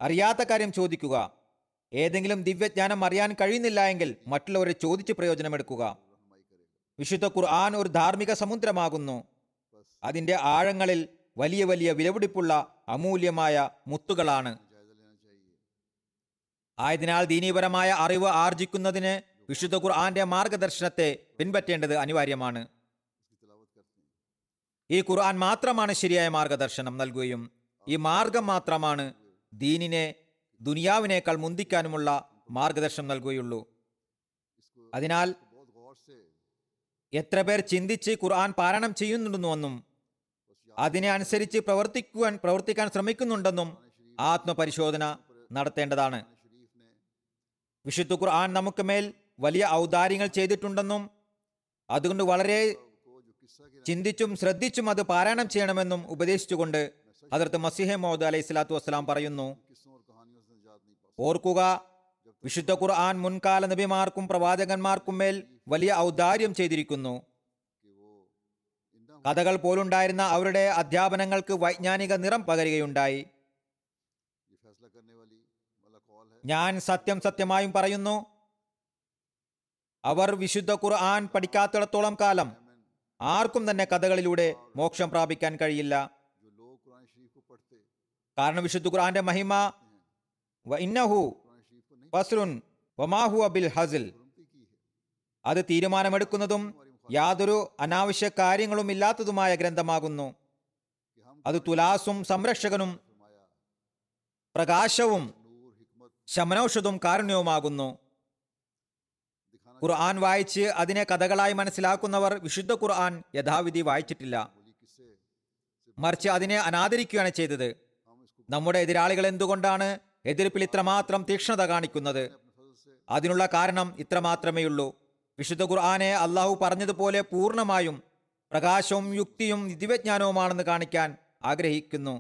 അറിയാത്ത കാര്യം ചോദിക്കുക. ഏതെങ്കിലും ദിവ്യജ്ഞാനം അറിയാൻ കഴിയുന്നില്ല എങ്കിൽ മറ്റുള്ളവരെ ചോദിച്ച് പ്രയോജനമെടുക്കുക. വിശുദ്ധ ഖുർആൻ ഒരു ധാർമ്മിക സമുദ്രമാകുന്നു. അതിൻ്റെ ആഴങ്ങളിൽ വലിയ വലിയ വിലപിടിപ്പുള്ള അമൂല്യമായ മുത്തുകളാണ്. ആയതിനാൽ ദീനീപരമായ അറിവ് ആർജിക്കുന്നതിന് വിശുദ്ധ ഖുർആന്റെ മാർഗദർശനത്തെ പിൻപറ്റേണ്ടത് അനിവാര്യമാണ്. ഈ ഖുർആൻ മാത്രമാണ് ശരിയായ മാർഗദർശനം നൽകുകയും ഈ മാർഗം മാത്രമാണ് ദീനിനെ ദുനിയാവിനേക്കാൾ മുന്തിക്കാനുമുള്ള മാർഗദർശനം നൽകുകയുള്ളൂ. അതിനാൽ എത്ര പേർ ചിന്തിച്ച് ഖുർആൻ പാരായണം ചെയ്യുന്നുണ്ടെന്നും അതിനെ അനുസരിച്ച് പ്രവർത്തിക്കുവാൻ പ്രവർത്തിക്കാൻ ശ്രമിക്കുന്നുണ്ടെന്നും ആത്മപരിശോധന നടത്തേണ്ടതാണ്. വിശുദ്ധ ഖുർആൻ നമുക്ക് മേൽ വലിയ ഔദാര്യങ്ങൾ ചെയ്തിട്ടുണ്ടെന്നും അതുകൊണ്ട് വളരെ ചിന്തിച്ചും ശ്രദ്ധിച്ചും അത് പാരായണം ചെയ്യണമെന്നും ഉപദേശിച്ചുകൊണ്ട് ഹദരത്ത് മസീഹ് മൗഊദ് അലൈഹി സ്വലാത്തു വസ്സലാം പറയുന്നു, ഓർക്കുക, വിശുദ്ധ ഖുർആൻ മുൻകാല നബിമാർക്കും പ്രവാചകന്മാർക്കും മേൽ വലിയ ഔദാര്യം ചെയ്തിരിക്കുന്നു. കഥകൾ പോലുണ്ടായിരുന്ന അവരുടെ അധ്യാപനങ്ങൾക്ക് വൈജ്ഞാനിക നിറം പകരുകയുണ്ടായി. ഞാൻ സത്യം സത്യമായും പറയുന്നു, അവർ വിശുദ്ധ ഖുർആൻ പഠിക്കാത്തിടത്തോളം കാലം ആർക്കും തന്നെ കഥകളിലൂടെ മോക്ഷം പ്രാപിക്കാൻ കഴിയില്ല. കാരണം വിശുദ്ധ ഖുർആന്റെ മഹിമ വഇന്നഹു ഫസ്ലുൻ വമാ ഹുവ ബിൽ ഹസ്ൽ, അത് തീരുമാനമെടുക്കുന്നതും യാതൊരു അനാവശ്യ കാര്യങ്ങളും ഇല്ലാത്തതുമായ ഗ്രന്ഥമാകുന്നു. അത് തുലാസും സംരക്ഷകനും പ്രകാശവും ശമനൌഷധവും കാരുണ്യവുമാകുന്നു. ഖുർആൻ വായിച്ച് അതിനെ കഥകളായി മനസ്സിലാക്കുന്നവർ വിശുദ്ധ ഖുർആൻ യഥാവിധി വായിച്ചിട്ടില്ല, മറിച്ച് അതിനെ അനാദരിക്കുകയാണ് ചെയ്തത്. നമ്മുടെ എതിരാളികൾ എന്തുകൊണ്ടാണ് എതിർപ്പിൽ ഇത്രമാത്രം തീക്ഷ്ണത കാണിക്കുന്നത്? അതിനുള്ള കാരണം ഇത്രമാത്രമേയുള്ളൂ. വിശുദ്ധ ഖുർആനെ അള്ളാഹു പറഞ്ഞതുപോലെ പൂർണ്ണമായും പ്രകാശവും യുക്തിയും ദിവ്യജ്ഞാനവുമാണെന്ന് കാണിക്കാൻ ആഗ്രഹിക്കുന്നു.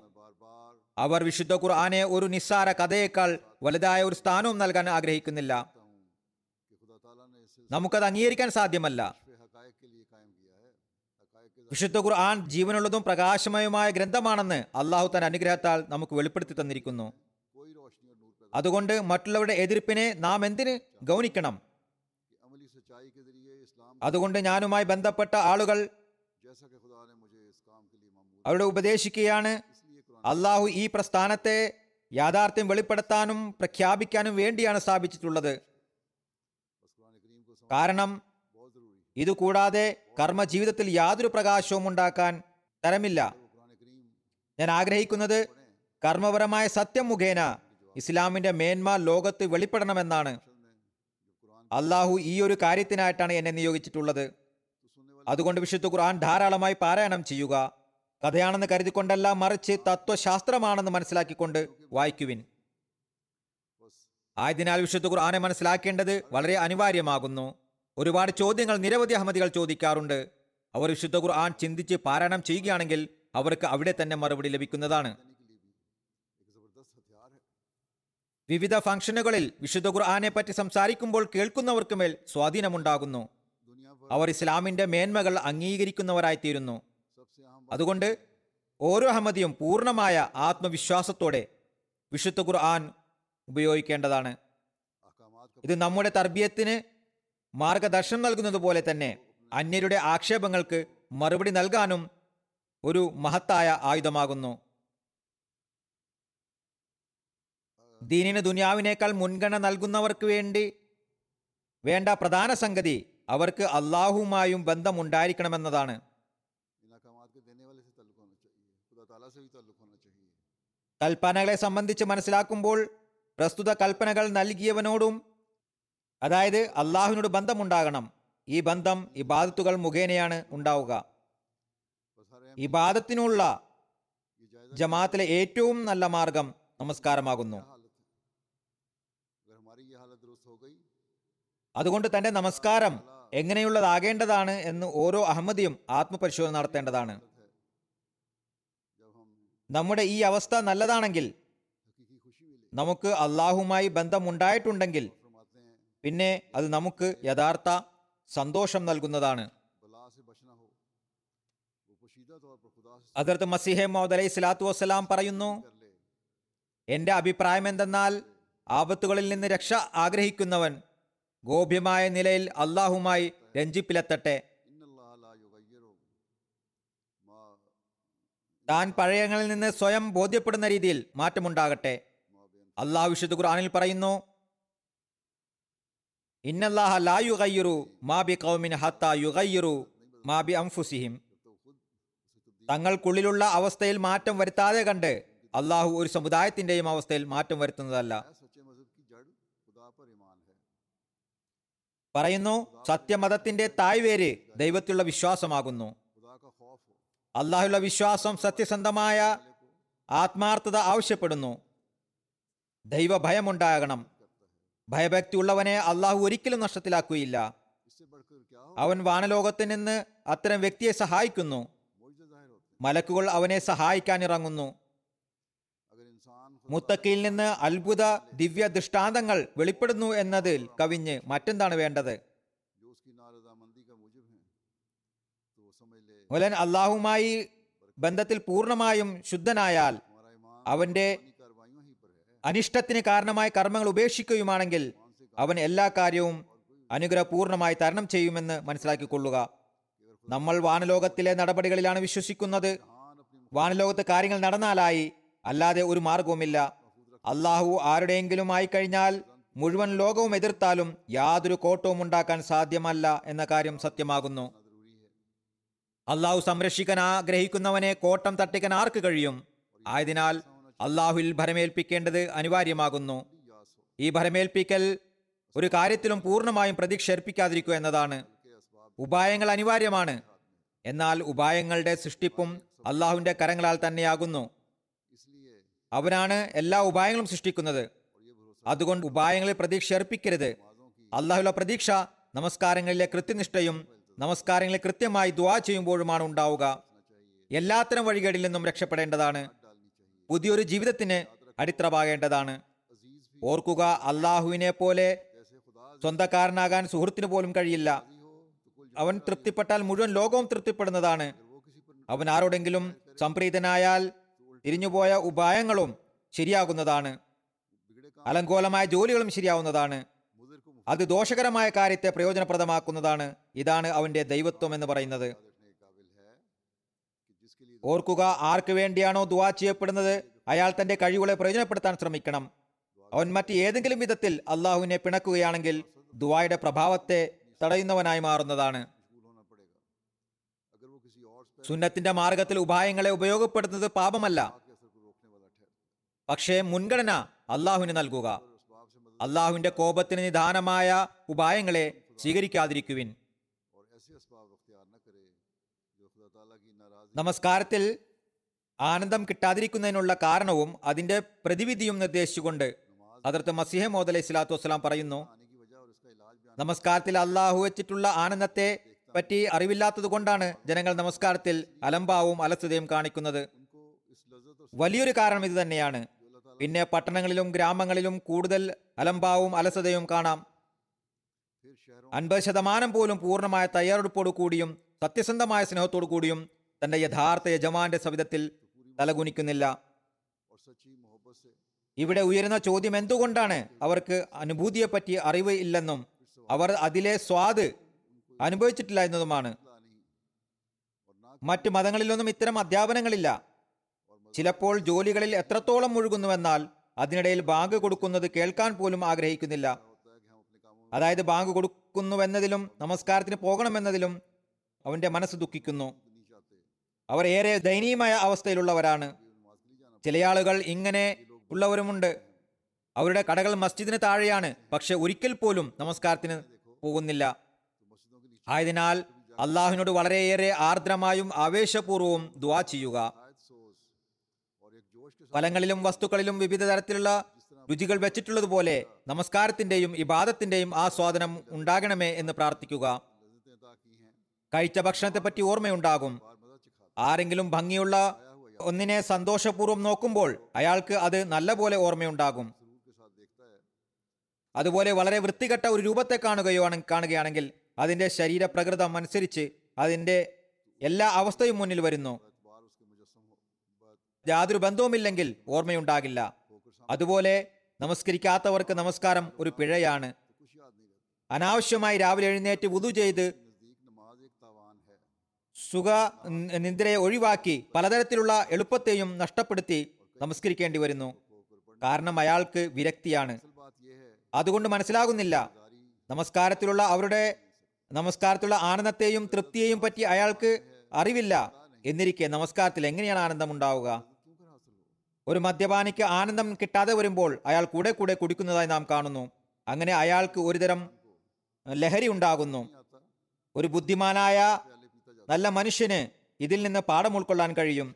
അവർ വിശുദ്ധ ഖുർആനെ ഒരു നിസ്സാര കഥയേക്കാൾ വലുതായ ഒരു സ്ഥാനവും നൽകാൻ ആഗ്രഹിക്കുന്നില്ല. നമുക്കത് അംഗീകരിക്കാൻ സാധ്യമല്ല. വിശുദ്ധ ഖുർആൻ ജീവനുള്ളതും പ്രകാശമയവുമായ ഗ്രന്ഥമാണെന്ന് അള്ളാഹു തന്റെ അനുഗ്രഹത്താൽ നമുക്ക് വെളിപ്പെടുത്തി തന്നിരിക്കുന്നു. അതുകൊണ്ട് മറ്റുള്ളവരുടെ എതിർപ്പിനെ നാം എന്തിന് ഗൗനിക്കണം? അതുകൊണ്ട് ഞാനുമായി ബന്ധപ്പെട്ട ആളുകൾ അവരുടെ ഉപദേശിക്കുകയാണ്, അള്ളാഹു ഈ പ്രസ്ഥാനത്തെ യാഥാർത്ഥ്യം വെളിപ്പെടുത്താനും പ്രഖ്യാപിക്കാനും വേണ്ടിയാണ് സ്ഥാപിച്ചിട്ടുള്ളത്. കാരണം ഇതുകൂടാതെ കർമ്മ ജീവിതത്തിൽ യാതൊരു പ്രകാശവും ഉണ്ടാക്കാൻ തരമില്ല. ഞാൻ ആഗ്രഹിക്കുന്നത് കർമ്മപരമായ സത്യം മുഖേന ഇസ്ലാമിന്റെ മേന്മ ലോകത്ത് വെളിപ്പെടണമെന്നാണ്. അള്ളാഹു ഈ ഒരു കാര്യത്തിനായിട്ടാണ് എന്നെ നിയോഗിച്ചിട്ടുള്ളത്. അതുകൊണ്ട് വിശുദ്ധ ഖുർആൻ ധാരാളമായി പാരായണം ചെയ്യുക. കഥയാണെന്ന് കരുതിക്കൊണ്ടല്ല, മറിച്ച് തത്വശാസ്ത്രമാണെന്ന് മനസ്സിലാക്കിക്കൊണ്ട് വായിക്കുവിൻ. ആയതിനാൽ വിശുദ്ധ ഖുർആനെ മനസ്സിലാക്കേണ്ടത് വളരെ അനിവാര്യമാകുന്നു. ഒരുപാട് ചോദ്യങ്ങൾ നിരവധി അഹമ്മദികൾ ചോദിക്കാറുണ്ട്. അവർ വിശുദ്ധ ഖുർആൻ ചിന്തിച്ച് പാരായണം ചെയ്യുകയാണെങ്കിൽ അവർക്ക് അവിടെ തന്നെ മറുപടി ലഭിക്കുന്നതാണ്. വിവിധ ഫംഗ്ഷനുകളിൽ വിശുദ്ധ ഖുർആനെ പറ്റി സംസാരിക്കുമ്പോൾ കേൾക്കുന്നവർക്ക് മേൽ സ്വാധീനമുണ്ടാകുന്നു. അവർ ഇസ്ലാമിന്റെ മേന്മകൾ അംഗീകരിക്കുന്നവരായിത്തീരുന്നു. അതുകൊണ്ട് ഓരോ അഹമ്മദിയും പൂർണ്ണമായ ആത്മവിശ്വാസത്തോടെ വിശുദ്ധ ഖുർആൻ ഉപയോഗിക്കേണ്ടതാണ്. ഇത് നമ്മുടെ തർബിയത്തിന് മാർഗദർശനം നൽകുന്നത് പോലെ തന്നെ അന്യരുടെ ആക്ഷേപങ്ങൾക്ക് മറുപടി നൽകാനും ഒരു മഹത്തായ ആയുധമാകുന്നു. ദീനിന് ദുനിയാവിനേക്കാൾ മുൻഗണന നൽകുന്നവർക്ക് വേണ്ടി വേണ്ട പ്രധാന സംഗതി അവർക്ക് അള്ളാഹുവുമായും ബന്ധമുണ്ടായിരിക്കണമെന്നതാണ്. കൽപ്പനകളെ സംബന്ധിച്ച് മനസ്സിലാക്കുമ്പോൾ പ്രസ്തുത കൽപ്പനകൾ നൽകിയവനോടും അതായത് അള്ളാഹുവിനോട് ബന്ധമുണ്ടാകണം. ഈ ബന്ധം ഇബാദത്തുകൾ മുഖേനയാണ് ഉണ്ടാവുക. ഇബാദത്തിനുള്ള ജമാഅത്തിലെ ഏറ്റവും നല്ല മാർഗം നമസ്കാരമാകുന്നു. അതുകൊണ്ട് തന്റെ നമസ്കാരം എങ്ങനെയുള്ളതാകേണ്ടതാണ് എന്ന് ഓരോ അഹമ്മദിയും ആത്മപരിശോധന നടത്തേണ്ടതാണ്. നമ്മുടെ ഈ അവസ്ഥ നല്ലതാണെങ്കിൽ, നമുക്ക് അള്ളാഹുമായി ബന്ധമുണ്ടായിട്ടുണ്ടെങ്കിൽ, പിന്നെ അത് നമുക്ക് യഥാർത്ഥ സന്തോഷം നൽകുന്നതാണ്. ഹദ്റത്ത് മസീഹ് മൗഊദ് അലൈഹി സ്വലാത്തു വസ്സലാം പറയുന്നു, എന്റെ അഭിപ്രായം എന്തെന്നാൽ ആപത്തുകളിൽ നിന്ന് രക്ഷ ആഗ്രഹിക്കുന്നവൻ ഗോപ്യമായ നിലയിൽ അള്ളാഹുമായി രഞ്ജിപ്പിലെത്തട്ടെ. താൻ പഴയങ്ങളിൽ നിന്ന് സ്വയം ബോധ്യപ്പെടുന്ന രീതിയിൽ മാറ്റമുണ്ടാകട്ടെ. അള്ളാഹു വിശുദ്ധ ഖുർആനിൽ പറയുന്നു, ഇന്നല്ലാഹ ലാ യുഗയ്യിറു മാ ബി ഖൗമിൻ ഹത്താ യുഗയ്യിറു മാ ബി അൻഫുസിഹിം. തങ്ങൾക്കുള്ളിലുള്ള അവസ്ഥയിൽ മാറ്റം വരുത്താതെ കണ്ട് അള്ളാഹു ഒരു സമുദായത്തിന്റെയും അവസ്ഥയിൽ മാറ്റം വരുത്തുന്നതല്ല. പറയുന്നു, സത്യമതത്തിന്റെ തായ്വേര് ദൈവത്തിലുള്ള വിശ്വാസമാകുന്നു. അള്ളാഹുള്ള വിശ്വാസം സത്യസന്ധമായ ആത്മാർത്ഥത ആവശ്യപ്പെടുന്നു. ദൈവഭയമുണ്ടാകണം. ഭയഭക്തി ഉള്ളവനെ അള്ളാഹു ഒരിക്കലും നഷ്ടത്തിലാക്കുകയില്ല. അവൻ വാനലോകത്ത് നിന്ന് അത്തരം വ്യക്തിയെ സഹായിക്കുന്നു. മലക്കുകൾ അവനെ സഹായിക്കാൻ ഇറങ്ങുന്നു. മുത്തക്കിയിൽ നിന്ന് അത്ഭുത ദിവ്യ ദൃഷ്ടാന്തങ്ങൾ വെളിപ്പെടുന്നു എന്നതിൽ കവിഞ്ഞ് മറ്റെന്താണ് വേണ്ടത്? മുലൻ അള്ളാഹുമായി ബന്ധത്തിൽ പൂർണ്ണമായും ശുദ്ധനായാൽ, അവന്റെ അനിഷ്ടത്തിന് കാരണമായ കർമ്മങ്ങൾ ഉപേക്ഷിക്കുകയുമാണെങ്കിൽ, അവൻ എല്ലാ കാര്യവും അനുഗ്രഹപൂർണമായി തരണം ചെയ്യുമെന്ന് മനസ്സിലാക്കിക്കൊള്ളുക. നമ്മൾ വാനലോകത്തിലെ നടപടികളിലാണ് വിശ്വസിക്കുന്നത്. വാനലോകത്ത് കാര്യങ്ങൾ നടന്നാലായി, അല്ലാതെ ഒരു മാർഗവുമില്ല. അള്ളാഹു ആരുടെയെങ്കിലും ആയിക്കഴിഞ്ഞാൽ മുഴുവൻ ലോകവും എതിർത്താലും യാതൊരു കോട്ടവും ഉണ്ടാക്കാൻ സാധ്യമല്ല എന്ന കാര്യം സത്യമാകുന്നു. അള്ളാഹു സംരക്ഷിക്കാൻ ആഗ്രഹിക്കുന്നവനെ കോട്ടം തട്ടിക്കാൻ ആർക്ക് കഴിയും? ആയതിനാൽ അള്ളാഹുവിൽ ഭരമേൽപ്പിക്കേണ്ടത് അനിവാര്യമാകുന്നു. ഈ ഭരമേൽപ്പിക്കൽ ഒരു കാര്യത്തിലും പൂർണ്ണമായും പ്രതീക്ഷ അർപ്പിക്കാതിരിക്കുക എന്നതാണ്. ഉപായങ്ങൾ അനിവാര്യമാണ്, എന്നാൽ ഉപായങ്ങളുടെ സൃഷ്ടിപ്പും അള്ളാഹുവിന്റെ കരങ്ങളാൽ തന്നെയാകുന്നു. അവനാണ് എല്ലാ ഉപായങ്ങളും സൃഷ്ടിക്കുന്നത്. അതുകൊണ്ട് ഉപായങ്ങളിൽ പ്രതീക്ഷ അർപ്പിക്കരുത്. അള്ളാഹുവിലെ പ്രതീക്ഷ നമസ്കാരങ്ങളിലെ കൃത്യനിഷ്ഠയും നമസ്കാരങ്ങളിൽ കൃത്യമായി ദുആ ചെയ്യുമ്പോഴുമാണ് ഉണ്ടാവുക. എല്ലാത്തരം വഴികളിൽ നിന്നും രക്ഷപ്പെടേണ്ടതാണ്. പുതിയൊരു ജീവിതത്തിന് അടിത്തറവാകേണ്ടതാണ്. ഓർക്കുക, അള്ളാഹുവിനെ പോലെ സ്വന്തക്കാരനാകാൻ സുഹൃത്തിന് പോലും കഴിയില്ല. അവൻ തൃപ്തിപ്പെട്ടാൽ മുഴുവൻ ലോകവും തൃപ്തിപ്പെടുന്നതാണ്. അവൻ ആരോടെങ്കിലും സംപ്രീതനായാൽ തിരിഞ്ഞുപോയ ഉപായങ്ങളും ശരിയാകുന്നതാണ്. അലങ്കോലമായ ജോലികളും ശരിയാവുന്നതാണ്. അത് ദോഷകരമായ കാര്യത്തെ പ്രയോജനപ്രദമാക്കുന്നതാണ്. ഇതാണ് അവന്റെ ദൈവത്വം എന്ന് പറയുന്നത്. ഓർക്കുക, ആർക്ക് വേണ്ടിയാണോ ദുആ ചെയ്യപ്പെടുന്നത് അയാൾ തന്റെ കഴിവുകളെ പ്രയോജനപ്പെടുത്താൻ ശ്രമിക്കണം. അവൻ മറ്റ് ഏതെങ്കിലും വിധത്തിൽ അള്ളാഹുവിനെ പിണക്കുകയാണെങ്കിൽ ദുആയുടെ പ്രഭാവത്തെ തടയുന്നവനായി മാറുന്നതാണ്. സുന്നത്തിന്റെ മാർഗത്തിൽ ഉപായങ്ങളെ ഉപയോഗപ്പെടുത്തുന്നത് പാപമല്ല, പക്ഷേ മുൻഗണന അള്ളാഹുവിന് നൽകുക. അള്ളാഹുവിന്റെ കോപത്തിന് നിദാനമായ ഉപായങ്ങളെ സ്വീകരിക്കാതിരിക്കുവിൻ. നമസ്കാരത്തിൽ ആനന്ദം കിട്ടാതിരിക്കുന്നതിനുള്ള കാരണവും അതിന്റെ പ്രതിവിധിയും നിർദ്ദേശിച്ചുകൊണ്ട് ഹദ്റത്ത് മസീഹ് മൗഊദ് അലൈഹി സ്വലാത്തു വസ്സലാം പറയുന്നു, നമസ്കാരത്തിൽ അള്ളാഹു വെച്ചിട്ടുള്ള ആനന്ദത്തെ പറ്റി അറിവില്ലാത്തത് കൊണ്ടാണ് ജനങ്ങൾ നമസ്കാരത്തിൽ അലംഭാവവും അലസതയും കാണിക്കുന്നത്. വലിയൊരു കാരണം ഇത് തന്നെയാണ്. പിന്നെ പട്ടണങ്ങളിലും ഗ്രാമങ്ങളിലും കൂടുതൽ അലംഭാവവും അലസതയും കാണാം. അൻപത് ശതമാനം പോലും പൂർണ്ണമായ തയ്യാറെടുപ്പോടു കൂടിയും സത്യസന്ധമായ സ്നേഹത്തോടു കൂടിയും തന്റെ യഥാർത്ഥ യജമാന്റെ സവിധത്തിൽ തലകുനിക്കുന്നില്ല. ഇവിടെ ഉയരുന്ന ചോദ്യം എന്തുകൊണ്ടാണ് അവർക്ക് അനുഭൂതിയെപ്പറ്റി അറിവ് ഇല്ലെന്നും അവർ അതിലെ സ്വാദ് അനുഭവിച്ചിട്ടില്ല എന്നതുമാണ്. മറ്റ് മതങ്ങളിലൊന്നും ഇത്തരം അധ്യാപനങ്ങളില്ല. ചിലപ്പോൾ ജോലികളിൽ എത്രത്തോളം മുഴുകുന്നുവെന്നാൽ അതിനിടയിൽ ബാങ്ക് കൊടുക്കുന്നത് കേൾക്കാൻ പോലും ആഗ്രഹിക്കുന്നില്ല. അതായത് ബാങ്ക് കൊടുക്കുന്നുവെന്നതിലും നമസ്കാരത്തിന് പോകണമെന്നതിലും അവൻ്റെ മനസ്സ് ദുഃഖിക്കുന്നു. അവർ ഏറെ ദയനീയമായ അവസ്ഥയിലുള്ളവരാണ്. ചില ആളുകൾ ഇങ്ങനെ ഉള്ളവരുമുണ്ട്. അവരുടെ കടകൾ മസ്ജിദിന് താഴെയാണ്, പക്ഷെ ഒരിക്കൽ പോലും നമസ്കാരത്തിന് പോകുന്നില്ല. ആയതിനാൽ അള്ളാഹുവിനോട് വളരെയേറെ ആർദ്രമായും ആവേശപൂർവ്വവും ദുആ ചെയ്യുക. ഫലങ്ങളിലും വസ്തുക്കളിലും വിവിധ തരത്തിലുള്ള രുചികൾ വെച്ചിട്ടുള്ളതുപോലെ നമസ്കാരത്തിന്റെയും ഇബാദത്തിന്റെയും ആസ്വാദനം ഉണ്ടാകണമേ എന്ന് പ്രാർത്ഥിക്കുക. കഴിച്ച ഭക്ഷണത്തെപ്പറ്റി ഓർമ്മയുണ്ടാകും. ആരെങ്കിലും ഭംഗിയുള്ള ഒന്നിനെ സന്തോഷപൂർവ്വം നോക്കുമ്പോൾ അയാൾക്ക് അത് നല്ല പോലെ ഓർമ്മയുണ്ടാകും. അതുപോലെ വളരെ വൃത്തികെട്ട ഒരു രൂപത്തെ കാണുകയോ കാണുകയാണെങ്കിൽ അതിൻ്റെ ശരീരപ്രകൃതം അനുസരിച്ച് അതിൻ്റെ എല്ലാ അവസ്ഥയും മുന്നിൽ വരുന്നു. യാതൊരു ബന്ധവുമില്ലെങ്കിൽ ഓർമ്മയുണ്ടാകില്ല. അതുപോലെ നമസ്കരിക്കാത്തവർക്ക് നമസ്കാരം ഒരു പിഴയാണ്. അനാവശ്യമായി രാവിലെ എഴുന്നേറ്റ് വുദു ചെയ്ത് സുഖ നിദ്രയെ ഒഴിവാക്കി പലതരത്തിലുള്ള എളുപ്പത്തെയും നഷ്ടപ്പെടുത്തി നമസ്കരിക്കേണ്ടി വരുന്നു. കാരണം അയാൾക്ക് വിരക്തിയാണ്. അതുകൊണ്ട് മനസ്സിലാകുന്നില്ല നമസ്കാരത്തിലുള്ള അവരുടെ നമസ്കാരത്തിലുള്ള ആനന്ദത്തെയും തൃപ്തിയെയും പറ്റി അയാൾക്ക് അറിവില്ല. എന്നിരിക്കെ നമസ്കാരത്തിൽ എങ്ങനെയാണ് ആനന്ദം ഉണ്ടാവുക? ഒരു മദ്യപാനിക്ക് ആനന്ദം കിട്ടാതെ വരുമ്പോൾ അയാൾ കൂടെ കൂടെ കുടിക്കുന്നതായി നാം കാണുന്നു. അങ്ങനെ അയാൾക്ക് ഒരുതരം ലഹരി ഉണ്ടാകുന്നു. ഒരു ബുദ്ധിമാനായ നല്ല മനുഷ്യന് ഇതിൽ നിന്ന് പാഠം ഉൾക്കൊള്ളാൻ കഴിയും.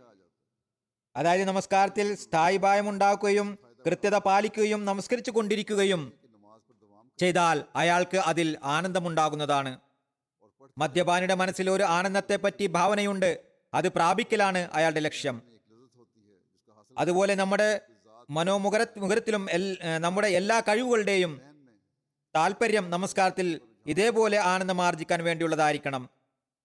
അതായത് നമസ്കാരത്തിൽ സ്ഥായിഭായം ഉണ്ടാക്കുകയും കൃത്യത പാലിക്കുകയും നമസ്കരിച്ചു കൊണ്ടിരിക്കുകയും ചെയ്താൽ അയാൾക്ക് അതിൽ ആനന്ദമുണ്ടാകുന്നതാണ്. മദ്യപാനിയുടെ മനസ്സിൽ ഒരു ആനന്ദത്തെ പറ്റി ഭാവനയുണ്ട്. അത് പ്രാപിക്കലാണ് അയാളുടെ ലക്ഷ്യം. അതുപോലെ നമ്മുടെ മനോമുഖര മുഖരത്തിലും നമ്മുടെ എല്ലാ കഴിവുകളുടെയും താല്പര്യം നമസ്കാരത്തിൽ ഇതേപോലെ ആനന്ദമാർജിക്കാൻ വേണ്ടിയുള്ളതായിരിക്കണം.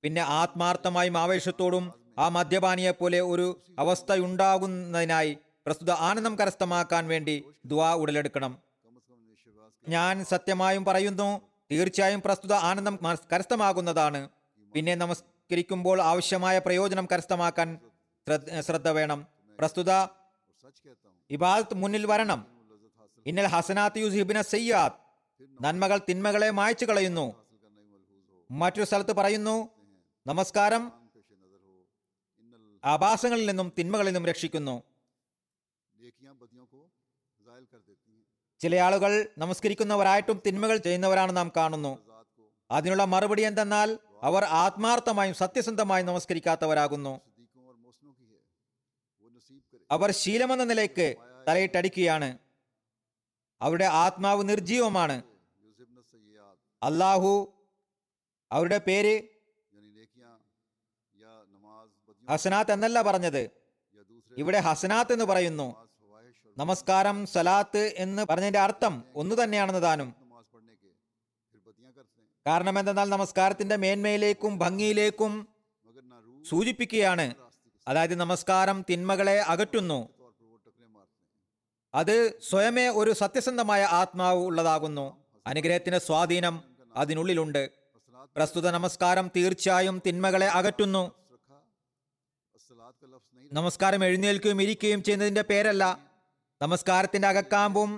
പിന്നെ ആത്മാർത്ഥമായും ആവേശത്തോടും ആ മദ്യപാനിയെ പോലെ ഒരു അവസ്ഥയുണ്ടാകുന്നതിനായി പ്രസ്തുത ആനന്ദം കരസ്ഥമാക്കാൻ വേണ്ടി ദുആ ഉടലെടുക്കണം. ഞാൻ സത്യമായും പറയുന്നു, തീർച്ചയായും പ്രസ്തുത ആനന്ദം കരസ്ഥമാകുന്നതാണ്. പിന്നെ നമസ്കരിക്കുമ്പോൾ ആവശ്യമായ പ്രയോജനം കരസ്ഥമാക്കാൻ ശ്രദ്ധ വേണം. പ്രസ്തുത ഇബാദത്ത് മുന്നിൽ വരണം. ഇന്നൽ ഹസനാത്ത് യുസ്ബിന സയ്യാത്ത്, നന്മകൾ തിന്മകളെ മായ്ച്ചു കളയുന്നു. മറ്റൊരു സ്ഥലത്ത് പറയുന്നു, നമസ്കാരം ആഭാസങ്ങളിൽ നിന്നും തിന്മകളിൽ നിന്നും രക്ഷിക്കുന്നു. ചില ആളുകൾ നമസ്കരിക്കുന്നവരായിട്ടും തിന്മകൾ ചെയ്യുന്നവരാണ് നാം കാണുന്നു. അതിനുള്ള മറുപടി എന്തെന്നാൽ അവർ ആത്മാർത്ഥമായും സത്യസന്ധമായും നമസ്കരിക്കാത്തവരാകുന്നു. അവർ ശീലമെന്ന നിലയ്ക്ക് തലയിട്ടടിക്കുകയാണ്. അവരുടെ ആത്മാവ് നിർജീവമാണ്. അള്ളാഹു അവരുടെ പേര് ഹസനാത്ത് എന്നല്ല പറഞ്ഞത്. ഇവിടെ ഹസനാത്ത് എന്ന് പറയുന്നു. നമസ്കാരം സലാത്ത് എന്ന് പറഞ്ഞതിന്റെ അർത്ഥം ഒന്നു തന്നെയാണെന്ന് താനും. കാരണം എന്തെന്നാൽ നമസ്കാരത്തിന്റെ മേന്മയിലേക്കും ഭംഗിയിലേക്കും സൂചിപ്പിക്കുകയാണ്. അതായത് നമസ്കാരം തിന്മകളെ അകറ്റുന്നു. അത് സ്വയമേ ഒരു സത്യസന്ധമായ ആത്മാവ് ഉള്ളതാകുന്നു. അനുഗ്രഹത്തിന്റെ സ്വാധീനം അതിനുള്ളിലുണ്ട്. പ്രസ്തുത നമസ്കാരം തീർച്ചയായും തിന്മകളെ അകറ്റുന്നു. നമസ്കാരം എഴുന്നേൽക്കുകയും ഇരിക്കുകയും ചെയ്യുന്നതിന്റെ പേരല്ല. നമസ്കാരത്തിന്റെ അകക്കാമ്പും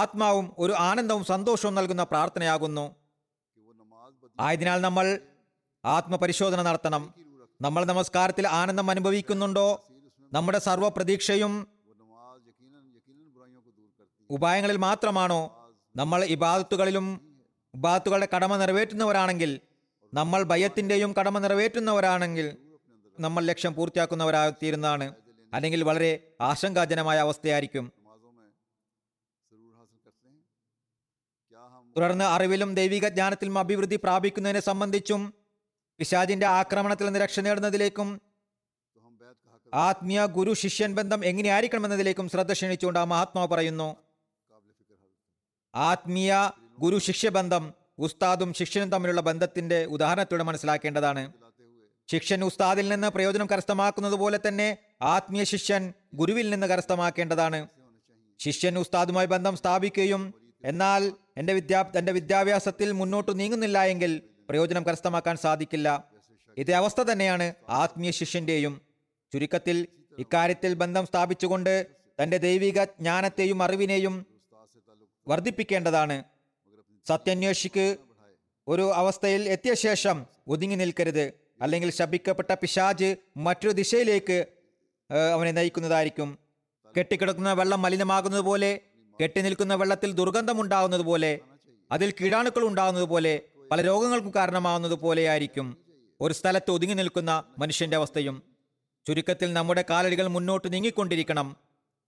ആത്മാവും ഒരു ആനന്ദവും സന്തോഷവും നൽകുന്ന പ്രാർത്ഥനയാകുന്നു. ആയതിനാൽ നമ്മൾ ആത്മപരിശോധന നടത്തണം. നമ്മൾ നമസ്കാരത്തിൽ ആനന്ദം അനുഭവിക്കുന്നുണ്ടോ? നമ്മുടെ സർവ്വ പ്രതീക്ഷയും ഉപായങ്ങളിൽ മാത്രമാണോ? നമ്മൾ ഇബാദത്തുകളിലും ഇബാദത്തുകളുടെ കടമ നിറവേറ്റുന്നവരാണെങ്കിൽ, നമ്മൾ ഭയത്തിന്റെയും കടമ നിറവേറ്റുന്നവരാണെങ്കിൽ നമ്മൾ ലക്ഷ്യം പൂർത്തിയാക്കുന്നവരായി തീരുന്നതാണ്. അല്ലെങ്കിൽ വളരെ ആശങ്കാജനമായ അവസ്ഥയായിരിക്കും. തുടർന്ന് അറിവിലും ദൈവിക ജ്ഞാനത്തിലും അഭിവൃദ്ധി പ്രാപിക്കുന്നതിനെ സംബന്ധിച്ചും പിശാചിന്റെ ആക്രമണത്തിൽ നിന്ന് രക്ഷ നേടുന്നതിലേക്കും ആത്മീയ ഗുരു ശിഷ്യൻ ബന്ധം എങ്ങനെയായിരിക്കണം എന്നതിലേക്കും ശ്രദ്ധ ക്ഷണിച്ചുകൊണ്ട് ആ മഹാത്മാവ് പറയുന്നു, ആത്മീയ ഗുരു ശിഷ്യ ബന്ധം ഉസ്താദും ശിഷ്യനും തമ്മിലുള്ള ബന്ധത്തിന്റെ ഉദാഹരണത്തോടെ മനസ്സിലാക്കേണ്ടതാണ്. ശിഷ്യൻ ഉസ്താദിൽ നിന്ന് പ്രയോജനം കരസ്ഥമാക്കുന്നത് പോലെ തന്നെ ആത്മീയ ശിഷ്യൻ ഗുരുവിൽ നിന്ന് കരസ്ഥമാക്കേണ്ടതാണ്. ശിഷ്യൻ ഉസ്താദുമായി ബന്ധം സ്ഥാപിക്കുകയും എന്നാൽ എൻ്റെ വിദ്യാ തൻ്റെ വിദ്യാഭ്യാസത്തിൽ മുന്നോട്ട് നീങ്ങുന്നില്ല എങ്കിൽ പ്രയോജനം കരസ്ഥമാക്കാൻ സാധിക്കില്ല. ഇതേ അവസ്ഥ തന്നെയാണ് ആത്മീയ ശിഷ്യൻ്റെയും. ചുരുക്കത്തിൽ ഇക്കാര്യത്തിൽ ബന്ധം സ്ഥാപിച്ചുകൊണ്ട് തൻ്റെ ദൈവിക ജ്ഞാനത്തെയും അറിവിനെയും വർദ്ധിപ്പിക്കേണ്ടതാണ്. സത്യന്വേഷിക്ക് ഒരു അവസ്ഥയിൽ എത്തിയ ശേഷം ഒതുങ്ങി നിൽക്കരുത്, അല്ലെങ്കിൽ ശപിക്കപ്പെട്ട പിശാജ് മറ്റൊരു ദിശയിലേക്ക് അവനെ നയിക്കുന്നതായിരിക്കും. കെട്ടിക്കിടക്കുന്ന വെള്ളം മലിനമാകുന്നത് പോലെ, കെട്ടി നിൽക്കുന്ന വെള്ളത്തിൽ ദുർഗന്ധമുണ്ടാകുന്നത് പോലെ, അതിൽ കീടാണുക്കൾ ഉണ്ടാകുന്നത് പോലെ, പല രോഗങ്ങൾക്കും കാരണമാകുന്നത് പോലെയായിരിക്കും ഒരു സ്ഥലത്ത് ഒതുങ്ങി നിൽക്കുന്ന മനുഷ്യന്റെ അവസ്ഥയും. ചുരുക്കത്തിൽ നമ്മുടെ കാലടികൾ മുന്നോട്ട് നീങ്ങിക്കൊണ്ടിരിക്കണം.